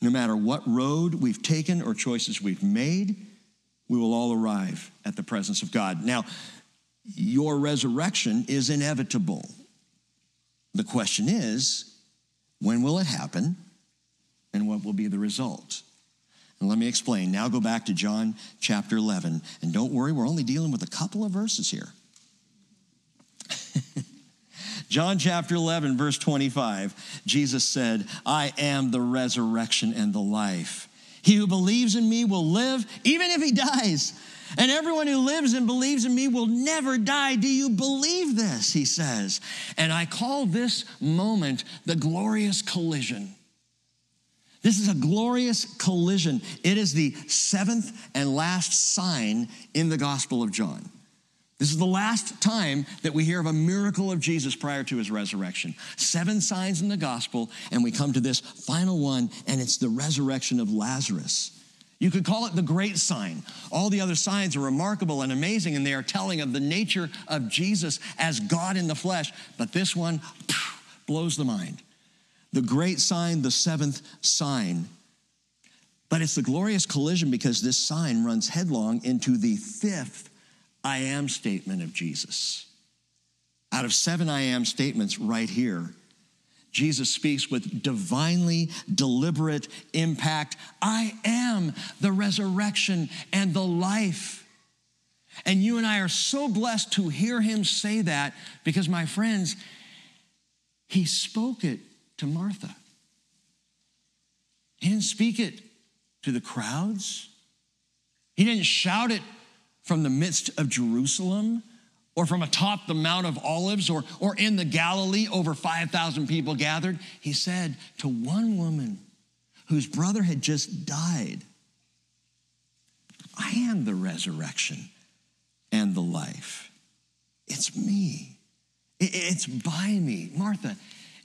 No matter what road we've taken or choices we've made, we will all arrive at the presence of God. Now, your resurrection is inevitable. The question is, when will it happen, and what will be the result? And let me explain. Now go back to John chapter eleven. And don't worry, we're only dealing with a couple of verses here. John chapter eleven, verse twenty-five, Jesus said, I am the resurrection and the life. He who believes in me will live, even if he dies. And everyone who lives and believes in me will never die. Do you believe this? He says. And I call this moment the glorious collision. This is a glorious collision. It is the seventh and last sign in the Gospel of John. This is the last time that we hear of a miracle of Jesus prior to his resurrection. Seven signs in the Gospel, and we come to this final one, and it's the resurrection of Lazarus. You could call it the great sign. All the other signs are remarkable and amazing, and they are telling of the nature of Jesus as God in the flesh, but this one blows the mind. The great sign, the seventh sign. But it's the glorious collision because this sign runs headlong into the fifth I am statement of Jesus. Out of seven I am statements right here, Jesus speaks with divinely deliberate impact. I am the resurrection and the life. And you and I are so blessed to hear him say that because, my friends, he spoke it to Martha. He didn't speak it to the crowds. He didn't shout it from the midst of Jerusalem or from atop the Mount of Olives or, or in the Galilee over five thousand people gathered. He said to one woman whose brother had just died, I am the resurrection and the life. It's me. It's by me. Martha,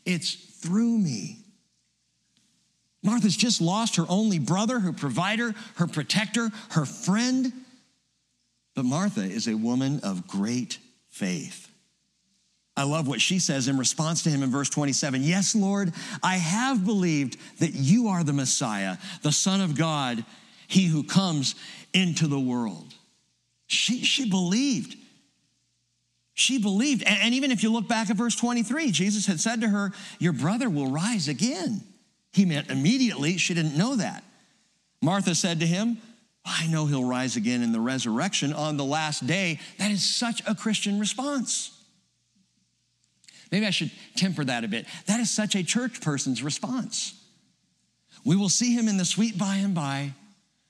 it's through me. Martha's just lost her only brother, her provider, her protector, her friend. But Martha is a woman of great faith. I love what she says in response to him in verse twenty-seven. Yes, Lord, I have believed that you are the Messiah, the Son of God, he who comes into the world. She, she believed. She believed. And, and even if you look back at verse twenty-three, Jesus had said to her, your brother will rise again. He meant immediately. She didn't know that. Martha said to him, I know he'll rise again in the resurrection on the last day. That is such a Christian response. Maybe I should temper that a bit. That is such a church person's response. We will see him in the sweet by and by.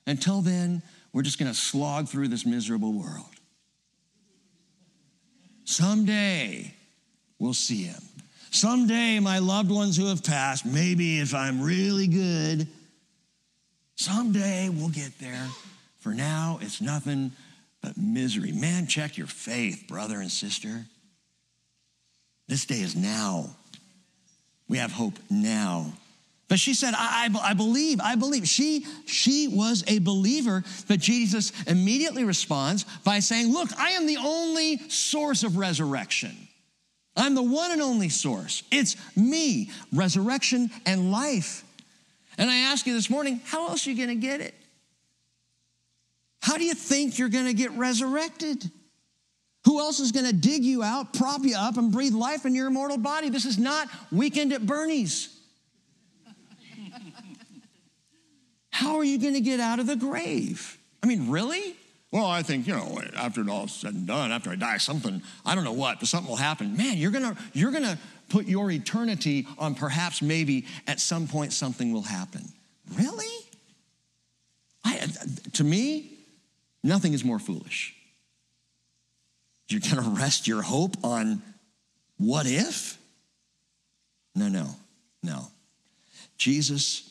Until then, we're just going to slog through this miserable world. Someday, we'll see him. Someday, my loved ones who have passed, maybe if I'm really good, someday we'll get there. For now, it's nothing but misery. Man, check your faith, brother and sister. This day is now. We have hope now. But she said, I, I, I believe, I believe. She, she was a believer, but Jesus immediately responds by saying, look, I am the only source of resurrection. I'm the one and only source. It's me, resurrection and life. And I ask you this morning, how else are you going to get it? How do you think you're going to get resurrected? Who else is going to dig you out, prop you up, and breathe life into your immortal body? This is not Weekend at Bernie's. How are you going to get out of the grave? I mean, really? Well, I think, you know, after it all's said and done, after I die, something, I don't know what, but something will happen. Man, you're going to, you're going to put your eternity on perhaps maybe at some point something will happen. Really? I, to me, nothing is more foolish. You're going to rest your hope on what if? No, no, no. Jesus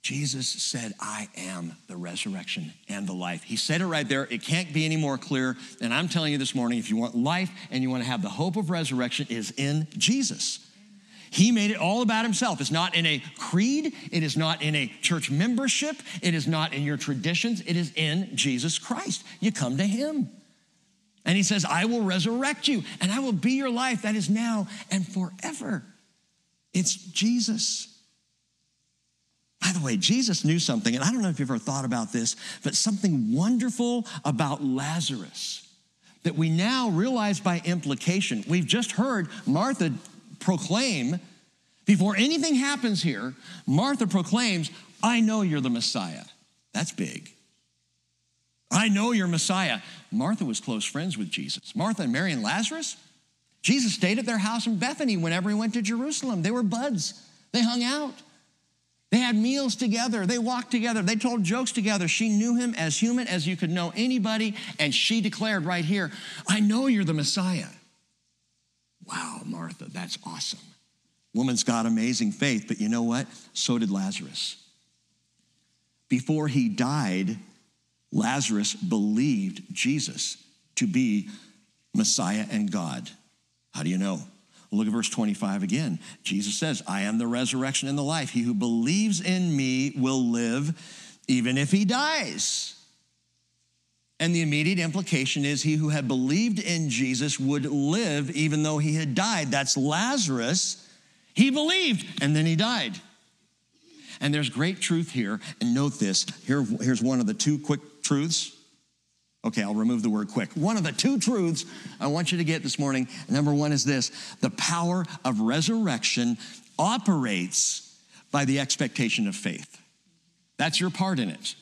Jesus said, I am the resurrection and the life. He said it right there. It can't be any more clear. And I'm telling you this morning, if you want life and you want to have the hope of resurrection, it is in Jesus. He made it all about himself. It's not in a creed. It is not in a church membership. It is not in your traditions. It is in Jesus Christ. You come to him. And he says, I will resurrect you and I will be your life that is now and forever. It's Jesus. By the way, Jesus knew something, and I don't know if you've ever thought about this, but something wonderful about Lazarus that we now realize by implication. We've just heard Martha proclaim, before anything happens here, Martha proclaims, I know you're the Messiah. That's big. I know you're Messiah. Martha was close friends with Jesus. Martha and Mary and Lazarus, Jesus stayed at their house in Bethany whenever he went to Jerusalem. They were buds. They hung out. They had meals together. They walked together. They told jokes together. She knew him as human as you could know anybody. And she declared right here, I know you're the Messiah. Wow, Martha, that's awesome. Woman's got amazing faith, but you know what? So did Lazarus. Before he died, Lazarus believed Jesus to be Messiah and God. How do you know? Look at verse twenty-five again. Jesus says, I am the resurrection and the life. He who believes in me will live even if he dies. And the immediate implication is he who had believed in Jesus would live even though he had died. That's Lazarus. He believed and then he died. And there's great truth here. And note this. Here, here's one of the two quick truths. Okay, I'll remove the word quick. One of the two truths I want you to get this morning, number one is this. The power of resurrection operates by the expectation of faith. That's your part in it.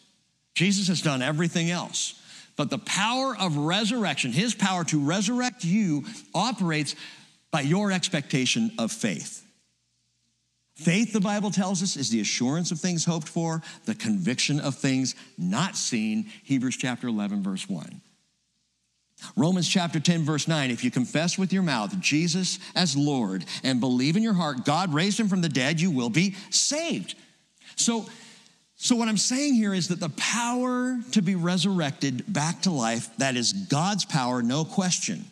Jesus has done everything else. But the power of resurrection, his power to resurrect you, operates by your expectation of faith. Faith, the Bible tells us, is the assurance of things hoped for, the conviction of things not seen, Hebrews chapter eleven, verse one. Romans chapter ten, verse nine, if you confess with your mouth Jesus as Lord and believe in your heart God raised him from the dead, you will be saved. So, so what I'm saying here is that the power to be resurrected back to life, that is God's power, no question.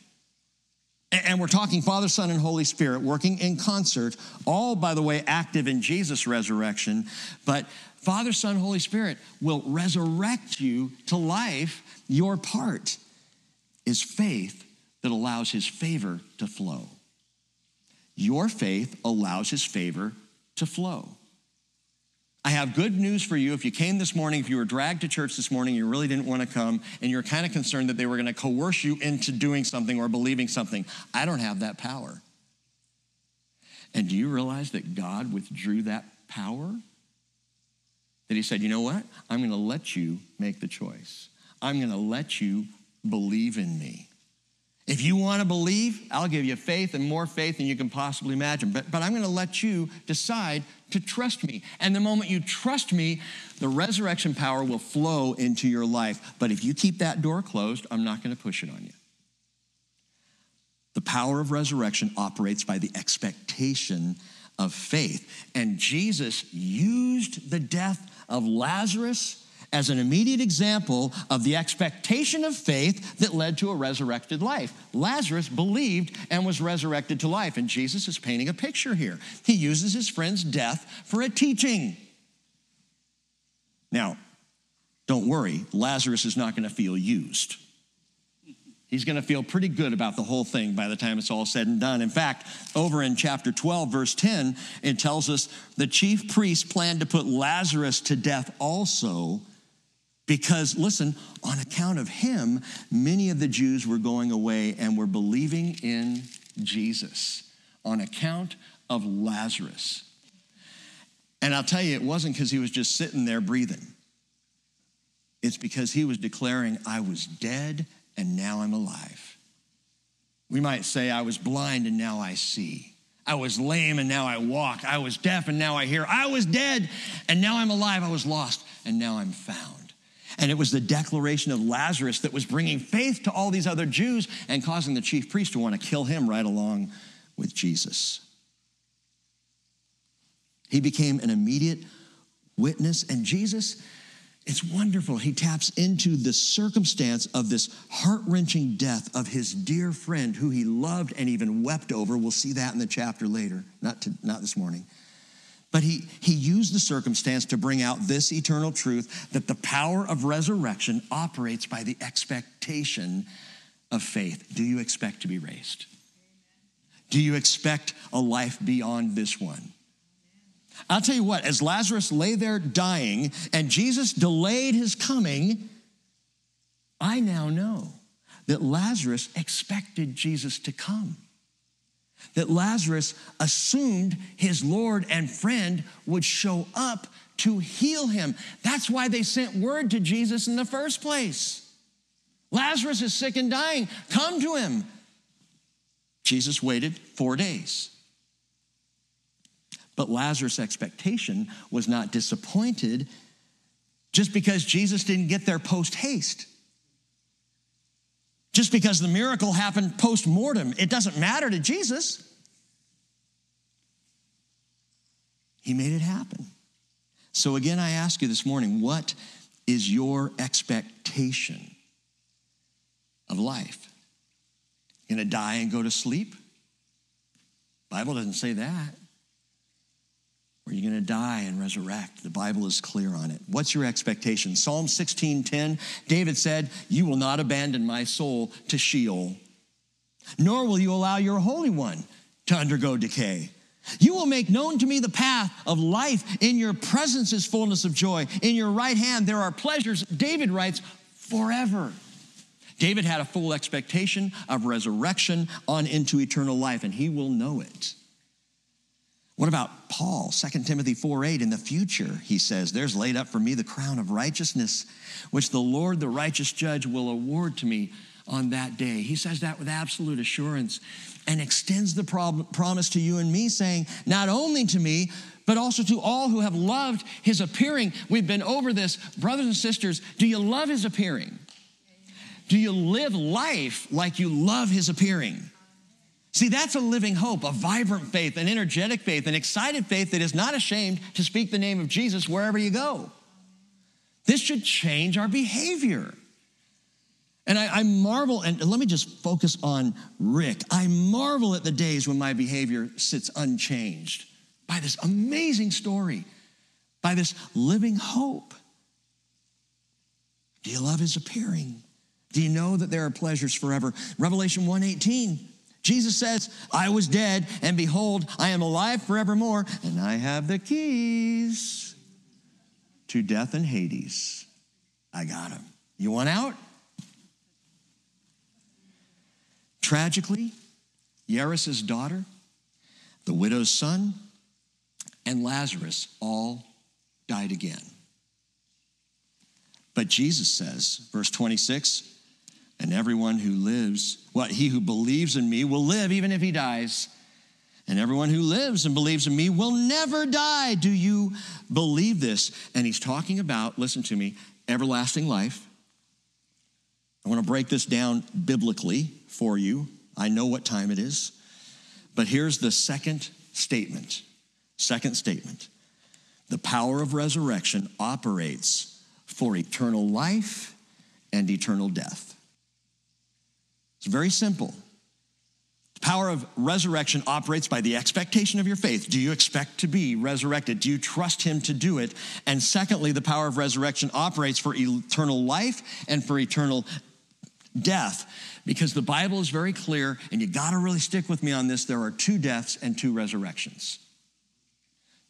And we're talking Father, Son, and Holy Spirit working in concert, all, by the way, active in Jesus' resurrection. But Father, Son, Holy Spirit will resurrect you to life, your part. is faith that allows his favor to flow. Your faith allows his favor to flow. I have good news for you. If you came this morning, if you were dragged to church this morning, you really didn't want to come, and you're kind of concerned that they were going to coerce you into doing something or believing something, I don't have that power. And do you realize that God withdrew that power? That he said, you know what? I'm going to let you make the choice. I'm going to let you believe in me. If you want to believe, I'll give you faith and more faith than you can possibly imagine. But, but I'm going to let you decide to trust me. And the moment you trust me, the resurrection power will flow into your life. But if you keep that door closed, I'm not going to push it on you. The power of resurrection operates by the expectation of faith. And Jesus used the death of Lazarus as an immediate example of the expectation of faith that led to a resurrected life. Lazarus believed and was resurrected to life, and Jesus is painting a picture here. He uses his friend's death for a teaching. Now, don't worry, Lazarus is not gonna feel used. He's gonna feel pretty good about the whole thing by the time it's all said and done. In fact, over in chapter twelve, verse ten, it tells us the chief priests planned to put Lazarus to death also, because, listen, on account of him, many of the Jews were going away and were believing in Jesus on account of Lazarus. And I'll tell you, it wasn't because he was just sitting there breathing. It's because he was declaring, I was dead and now I'm alive. We might say, I was blind and now I see. I was lame and now I walk. I was deaf and now I hear. I was dead and now I'm alive. I was lost and now I'm found. And it was the declaration of Lazarus that was bringing faith to all these other Jews and causing the chief priest to want to kill him right along with Jesus. He became an immediate witness. And Jesus, it's wonderful. He taps into the circumstance of this heart-wrenching death of his dear friend who he loved and even wept over. We'll see that in the chapter later, not, to, not this morning. But he, he used the circumstance to bring out this eternal truth that the power of resurrection operates by the expectation of faith. Do you expect to be raised? Do you expect a life beyond this one? I'll tell you what, as Lazarus lay there dying and Jesus delayed his coming, I now know that Lazarus expected Jesus to come. That Lazarus assumed his Lord and friend would show up to heal him. That's why they sent word to Jesus in the first place. Lazarus is sick and dying. Come to him. Jesus waited four days. But Lazarus' expectation was not disappointed just because Jesus didn't get there post haste. Just because the miracle happened post-mortem, it doesn't matter to Jesus. He made it happen. So again, I ask you this morning, what is your expectation of life? You're gonna die and go to sleep? The Bible doesn't say that. Or you're gonna die and resurrect. The Bible is clear on it. What's your expectation? Psalm sixteen ten, David said, you will not abandon my soul to Sheol, nor will you allow your Holy One to undergo decay. You will make known to me the path of life. In your presence is fullness of joy. In your right hand there are pleasures, David writes, forever. David had a full expectation of resurrection on into eternal life, and he will know it. What about Paul, Second Timothy four eight, in the future, he says, there's laid up for me the crown of righteousness, which the Lord, the righteous judge, will award to me on that day. He says that with absolute assurance and extends the prob- promise to you and me, saying, not only to me, but also to all who have loved his appearing. We've been over this. Brothers and sisters, do you love his appearing? Do you live life like you love his appearing? See, that's a living hope, a vibrant faith, an energetic faith, an excited faith that is not ashamed to speak the name of Jesus wherever you go. This should change our behavior. And I, I marvel, and let me just focus on Rick. I marvel at the days when my behavior sits unchanged by this amazing story, by this living hope. Do you love his appearing? Do you know that there are pleasures forever? Revelation one eighteen, Jesus says, I was dead, and behold, I am alive forevermore, and I have the keys to death and Hades. I got him. You want out? Tragically, Jairus' daughter, the widow's son, and Lazarus all died again. But Jesus says, verse twenty-six, and everyone who lives, well, he who believes in me will live even if he dies. And everyone who lives and believes in me will never die. Do you believe this? And he's talking about, listen to me, everlasting life. I want to break this down biblically for you. I know what time it is. But here's the second statement. Second statement. The power of resurrection operates for eternal life and eternal death. It's very simple. The power of resurrection operates by the expectation of your faith. Do you expect to be resurrected? Do you trust him to do it? And secondly, the power of resurrection operates for eternal life and for eternal death, because the Bible is very clear, and you gotta really stick with me on this, there are two deaths and two resurrections.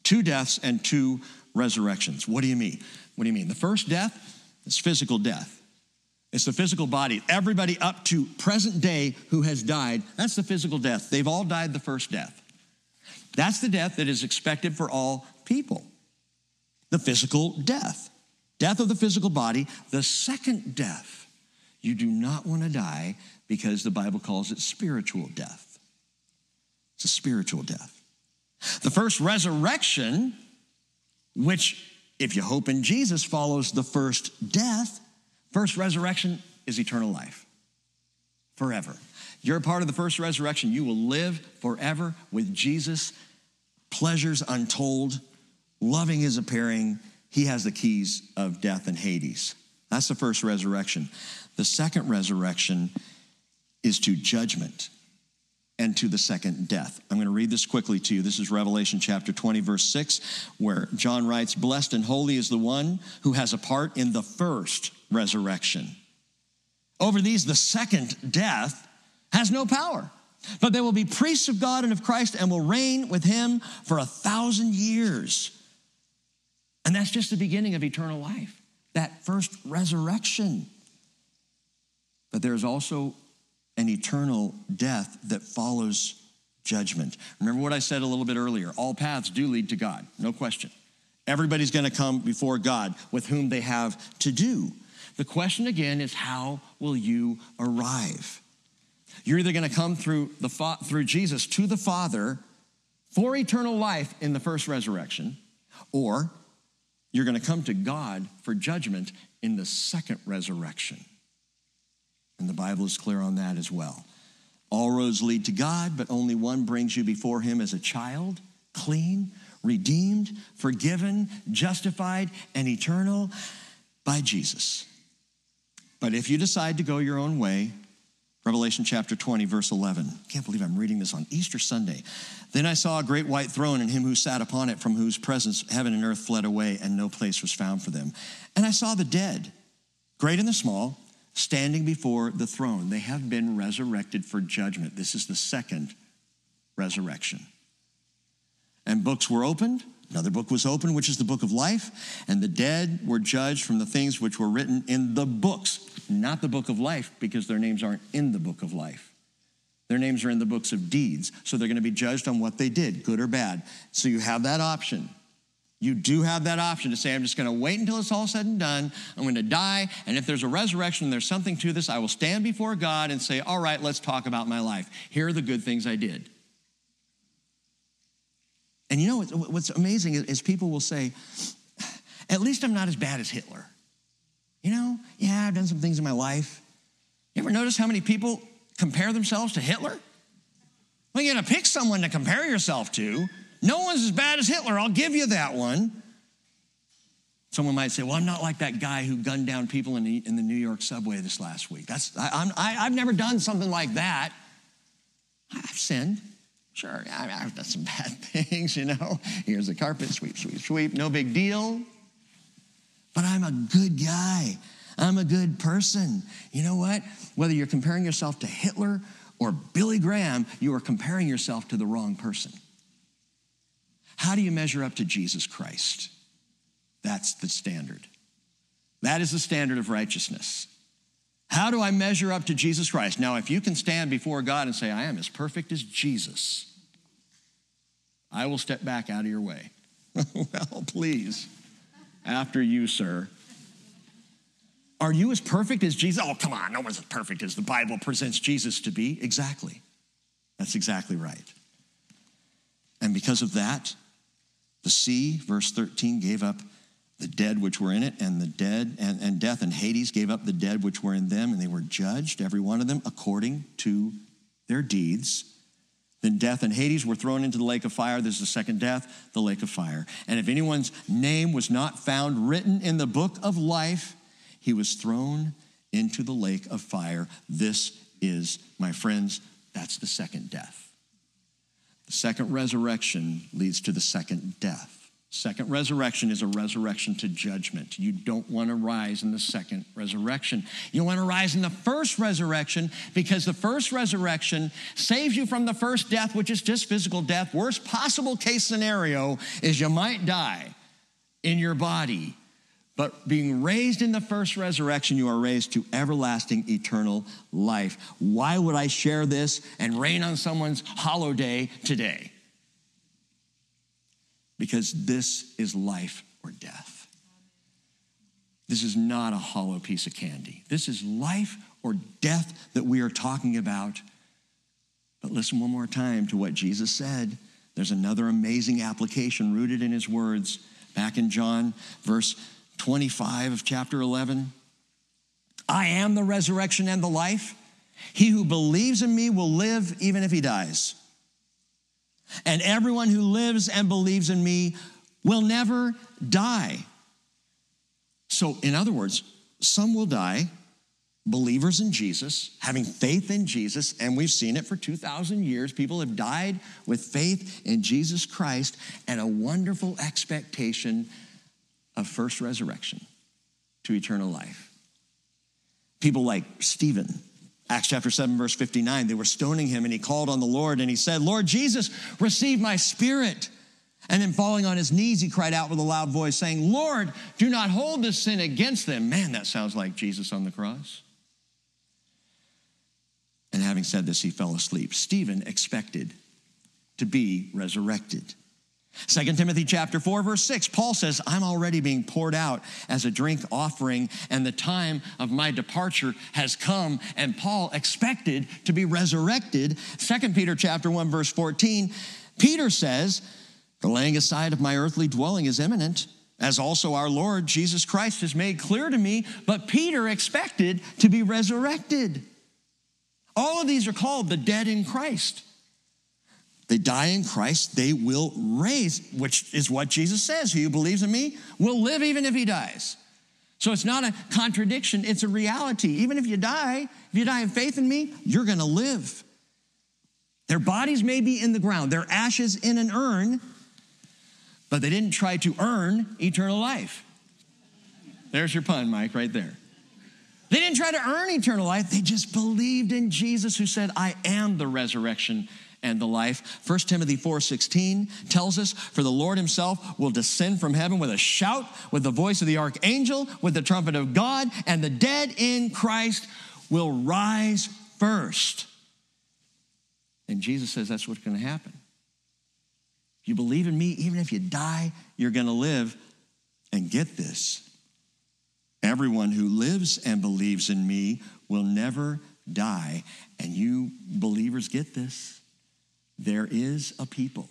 Two deaths and two resurrections. What do you mean? What do you mean? The first death is physical death. It's the physical body. Everybody up to present day who has died, that's the physical death. They've all died the first death. That's the death that is expected for all people. The physical death. Death of the physical body. The second death. You do not want to die because the Bible calls it spiritual death. It's a spiritual death. The first resurrection, which if you hope in Jesus, follows the first death. First resurrection is eternal life, forever. You're a part of the first resurrection. You will live forever with Jesus, pleasures untold, loving is appearing. He has the keys of death and Hades. That's the first resurrection. The second resurrection is to judgment and to the second death. I'm going to read this quickly to you. This is Revelation chapter twenty, verse six, where John writes, blessed and holy is the one who has a part in the first resurrection. Over these, the second death has no power, but they will be priests of God and of Christ and will reign with him for a thousand years. And that's just the beginning of eternal life, that first resurrection. But there's also an eternal death that follows judgment. Remember what I said a little bit earlier. All paths do lead to God, no question. Everybody's going to come before God with whom they have to do. The question again is, how will you arrive? You're either going to come through the fa- through Jesus to the Father for eternal life in the first resurrection, or you're going to come to God for judgment in the second resurrection. And the Bible is clear on that as well. All roads lead to God, but only one brings you before him as a child, clean, redeemed, forgiven, justified, and eternal by Jesus. But if you decide to go your own way, Revelation chapter twenty, verse eleven. I can't believe I'm reading this on Easter Sunday. Then I saw a great white throne and him who sat upon it, from whose presence heaven and earth fled away and no place was found for them. And I saw the dead, great and the small, standing before the throne. They have been resurrected for judgment. This is the second resurrection. And books were opened. Another book was opened, which is the book of life. And the dead were judged from the things which were written in the books, not the book of life, because their names aren't in the book of life. Their names are in the books of deeds. So they're going to be judged on what they did, good or bad. So you have that option. You do have that option to say, I'm just going to wait until it's all said and done. I'm going to die. And if there's a resurrection and there's something to this, I will stand before God and say, all right, let's talk about my life. Here are the good things I did. And you know what's amazing is people will say, at least I'm not as bad as Hitler. You know, yeah, I've done some things in my life. You ever notice how many people compare themselves to Hitler? Well, you're going to pick someone to compare yourself to. No one's as bad as Hitler, I'll give you that one. Someone might say, well, I'm not like that guy who gunned down people in the, in the New York subway this last week. That's I, I'm, I, I've never done something like that. I've sinned, sure, I, I've done some bad things, you know. Here's the carpet, sweep, sweep, sweep, no big deal. But I'm a good guy. I'm a good person. You know what? Whether you're comparing yourself to Hitler or Billy Graham, you are comparing yourself to the wrong person. How do you measure up to Jesus Christ? That's the standard. That is the standard of righteousness. How do I measure up to Jesus Christ? Now, if you can stand before God and say, I am as perfect as Jesus, I will step back out of your way. Well, please, after you, sir. Are you as perfect as Jesus? Oh, come on, no one's as perfect as the Bible presents Jesus to be. Exactly. That's exactly right. And because of that, the sea, verse thirteen, gave up the dead which were in it, and the dead and, and death and Hades gave up the dead which were in them, and they were judged, every one of them, according to their deeds. Then death and Hades were thrown into the lake of fire. This is the second death, the lake of fire. And if anyone's name was not found written in the book of life, he was thrown into the lake of fire. This is, my friends, that's the second death. The second resurrection leads to the second death. Second resurrection is a resurrection to judgment. You don't want to rise in the second resurrection. You want to rise in the first resurrection because the first resurrection saves you from the first death, which is just physical death. Worst possible case scenario is you might die in your body. But being raised in the first resurrection, you are raised to everlasting, eternal life. Why would I share this and rain on someone's hollow day today? Because this is life or death. This is not a hollow piece of candy. This is life or death that we are talking about. But listen one more time to what Jesus said. There's another amazing application rooted in his words. Back in John, verse twenty-five of chapter eleven. I am the resurrection and the life. He who believes in me will live even if he dies. And everyone who lives and believes in me will never die. So, in other words, some will die, believers in Jesus, having faith in Jesus, and we've seen it for two thousand years. People have died with faith in Jesus Christ and a wonderful expectation of first resurrection to eternal life. People like Stephen, Acts chapter seven, verse fifty-nine, they were stoning him and he called on the Lord and he said, Lord Jesus, receive my spirit. And then falling on his knees, he cried out with a loud voice saying, Lord, do not hold this sin against them. Man, that sounds like Jesus on the cross. And having said this, he fell asleep. Stephen expected to be resurrected. Second Timothy chapter four, verse six, Paul says, I'm already being poured out as a drink offering, and the time of my departure has come, and Paul expected to be resurrected. Second Peter chapter one, verse fourteen, Peter says, the laying aside of my earthly dwelling is imminent, as also our Lord Jesus Christ has made clear to me, but Peter expected to be resurrected. All of these are called the dead in Christ. They die in Christ, they will raise, which is what Jesus says. He who believes in me will live even if he dies. So it's not a contradiction, it's a reality. Even if you die, if you die in faith in me, you're gonna live. Their bodies may be in the ground, their ashes in an urn, but they didn't try to earn eternal life. There's your pun, Mike, right there. They didn't try to earn eternal life, they just believed in Jesus who said, I am the resurrection and the life. First Timothy four sixteen tells us, for the Lord himself will descend from heaven with a shout, with the voice of the archangel, with the trumpet of God, and the dead in Christ will rise first. And Jesus says that's what's gonna happen. You believe in me, even if you die, you're gonna live. And get this, everyone who lives and believes in me will never die. And you believers get this. There is a people,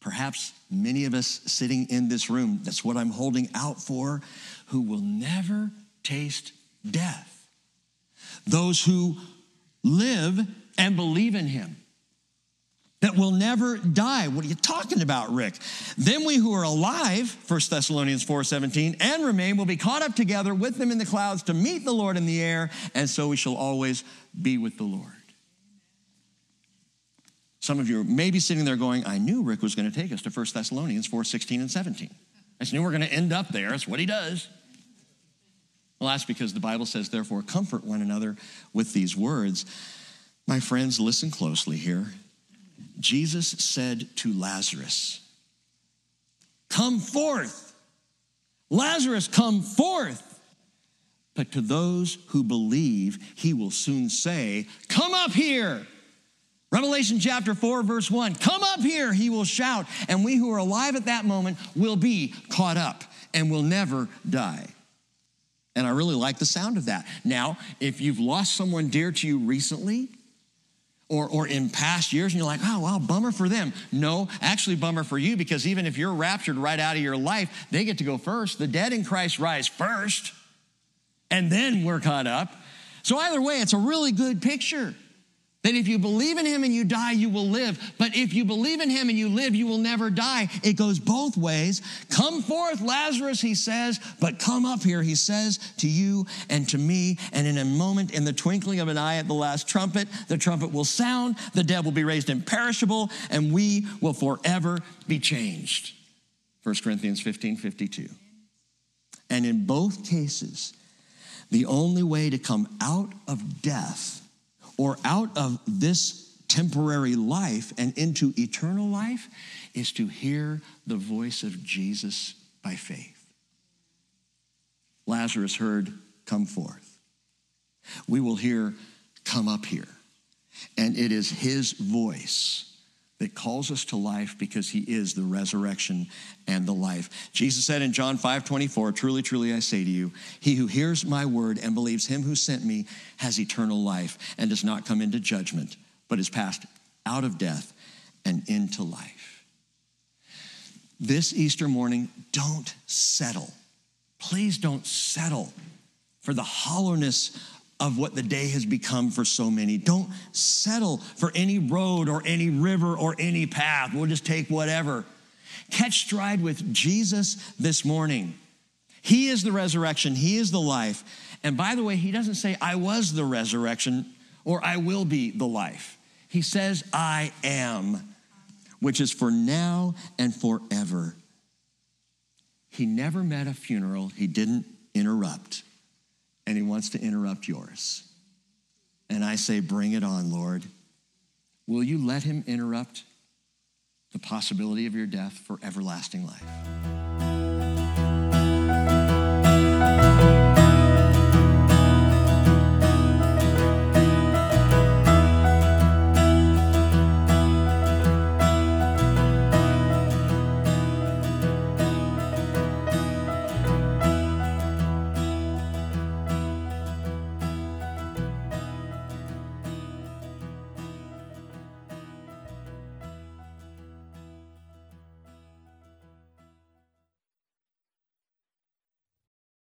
perhaps many of us sitting in this room, that's what I'm holding out for, who will never taste death. Those who live and believe in him, that will never die. What are you talking about, Rick? Then we who are alive, First Thessalonians four seventeen, and remain will be caught up together with them in the clouds to meet the Lord in the air, and so we shall always be with the Lord. Some of you may be sitting there going, I knew Rick was going to take us to First Thessalonians four sixteen and seventeen. I just knew we were going to end up there. That's what he does. Well, that's because the Bible says, therefore, comfort one another with these words. My friends, listen closely here. Jesus said to Lazarus, come forth. Lazarus, come forth. But to those who believe, he will soon say, come up here. Revelation chapter four, verse one, come up here, he will shout, and we who are alive at that moment will be caught up and will never die. And I really like the sound of that. Now, if you've lost someone dear to you recently or, or in past years and you're like, oh, wow, bummer for them. No, actually bummer for you, because even if you're raptured right out of your life, they get to go first. The dead in Christ rise first, and then we're caught up. So either way, it's a really good picture. That if you believe in him and you die, you will live. But if you believe in him and you live, you will never die. It goes both ways. Come forth, Lazarus, he says, but come up here, he says, to you and to me. And in a moment, in the twinkling of an eye at the last trumpet, the trumpet will sound, the dead will be raised imperishable, and we will forever be changed. First Corinthians fifteen fifty-two. And in both cases, the only way to come out of death or out of this temporary life and into eternal life is to hear the voice of Jesus by faith. Lazarus heard, come forth. We will hear, come up here. And it is his voice that calls us to life, because he is the resurrection and the life. Jesus said in John five twenty-four, truly, truly, I say to you, he who hears my word and believes him who sent me has eternal life and does not come into judgment, but is passed out of death and into life. This Easter morning, don't settle. Please don't settle for the hollowness of what the day has become for so many. Don't settle for any road or any river or any path. We'll just take whatever. Catch stride with Jesus this morning. He is the resurrection. He is the life. And by the way, he doesn't say, I was the resurrection or I will be the life. He says, I am, which is for now and forever. He never met a funeral he didn't interrupt. And he wants to interrupt yours. And I say, bring it on, Lord. Will you let him interrupt the possibility of your death for everlasting life?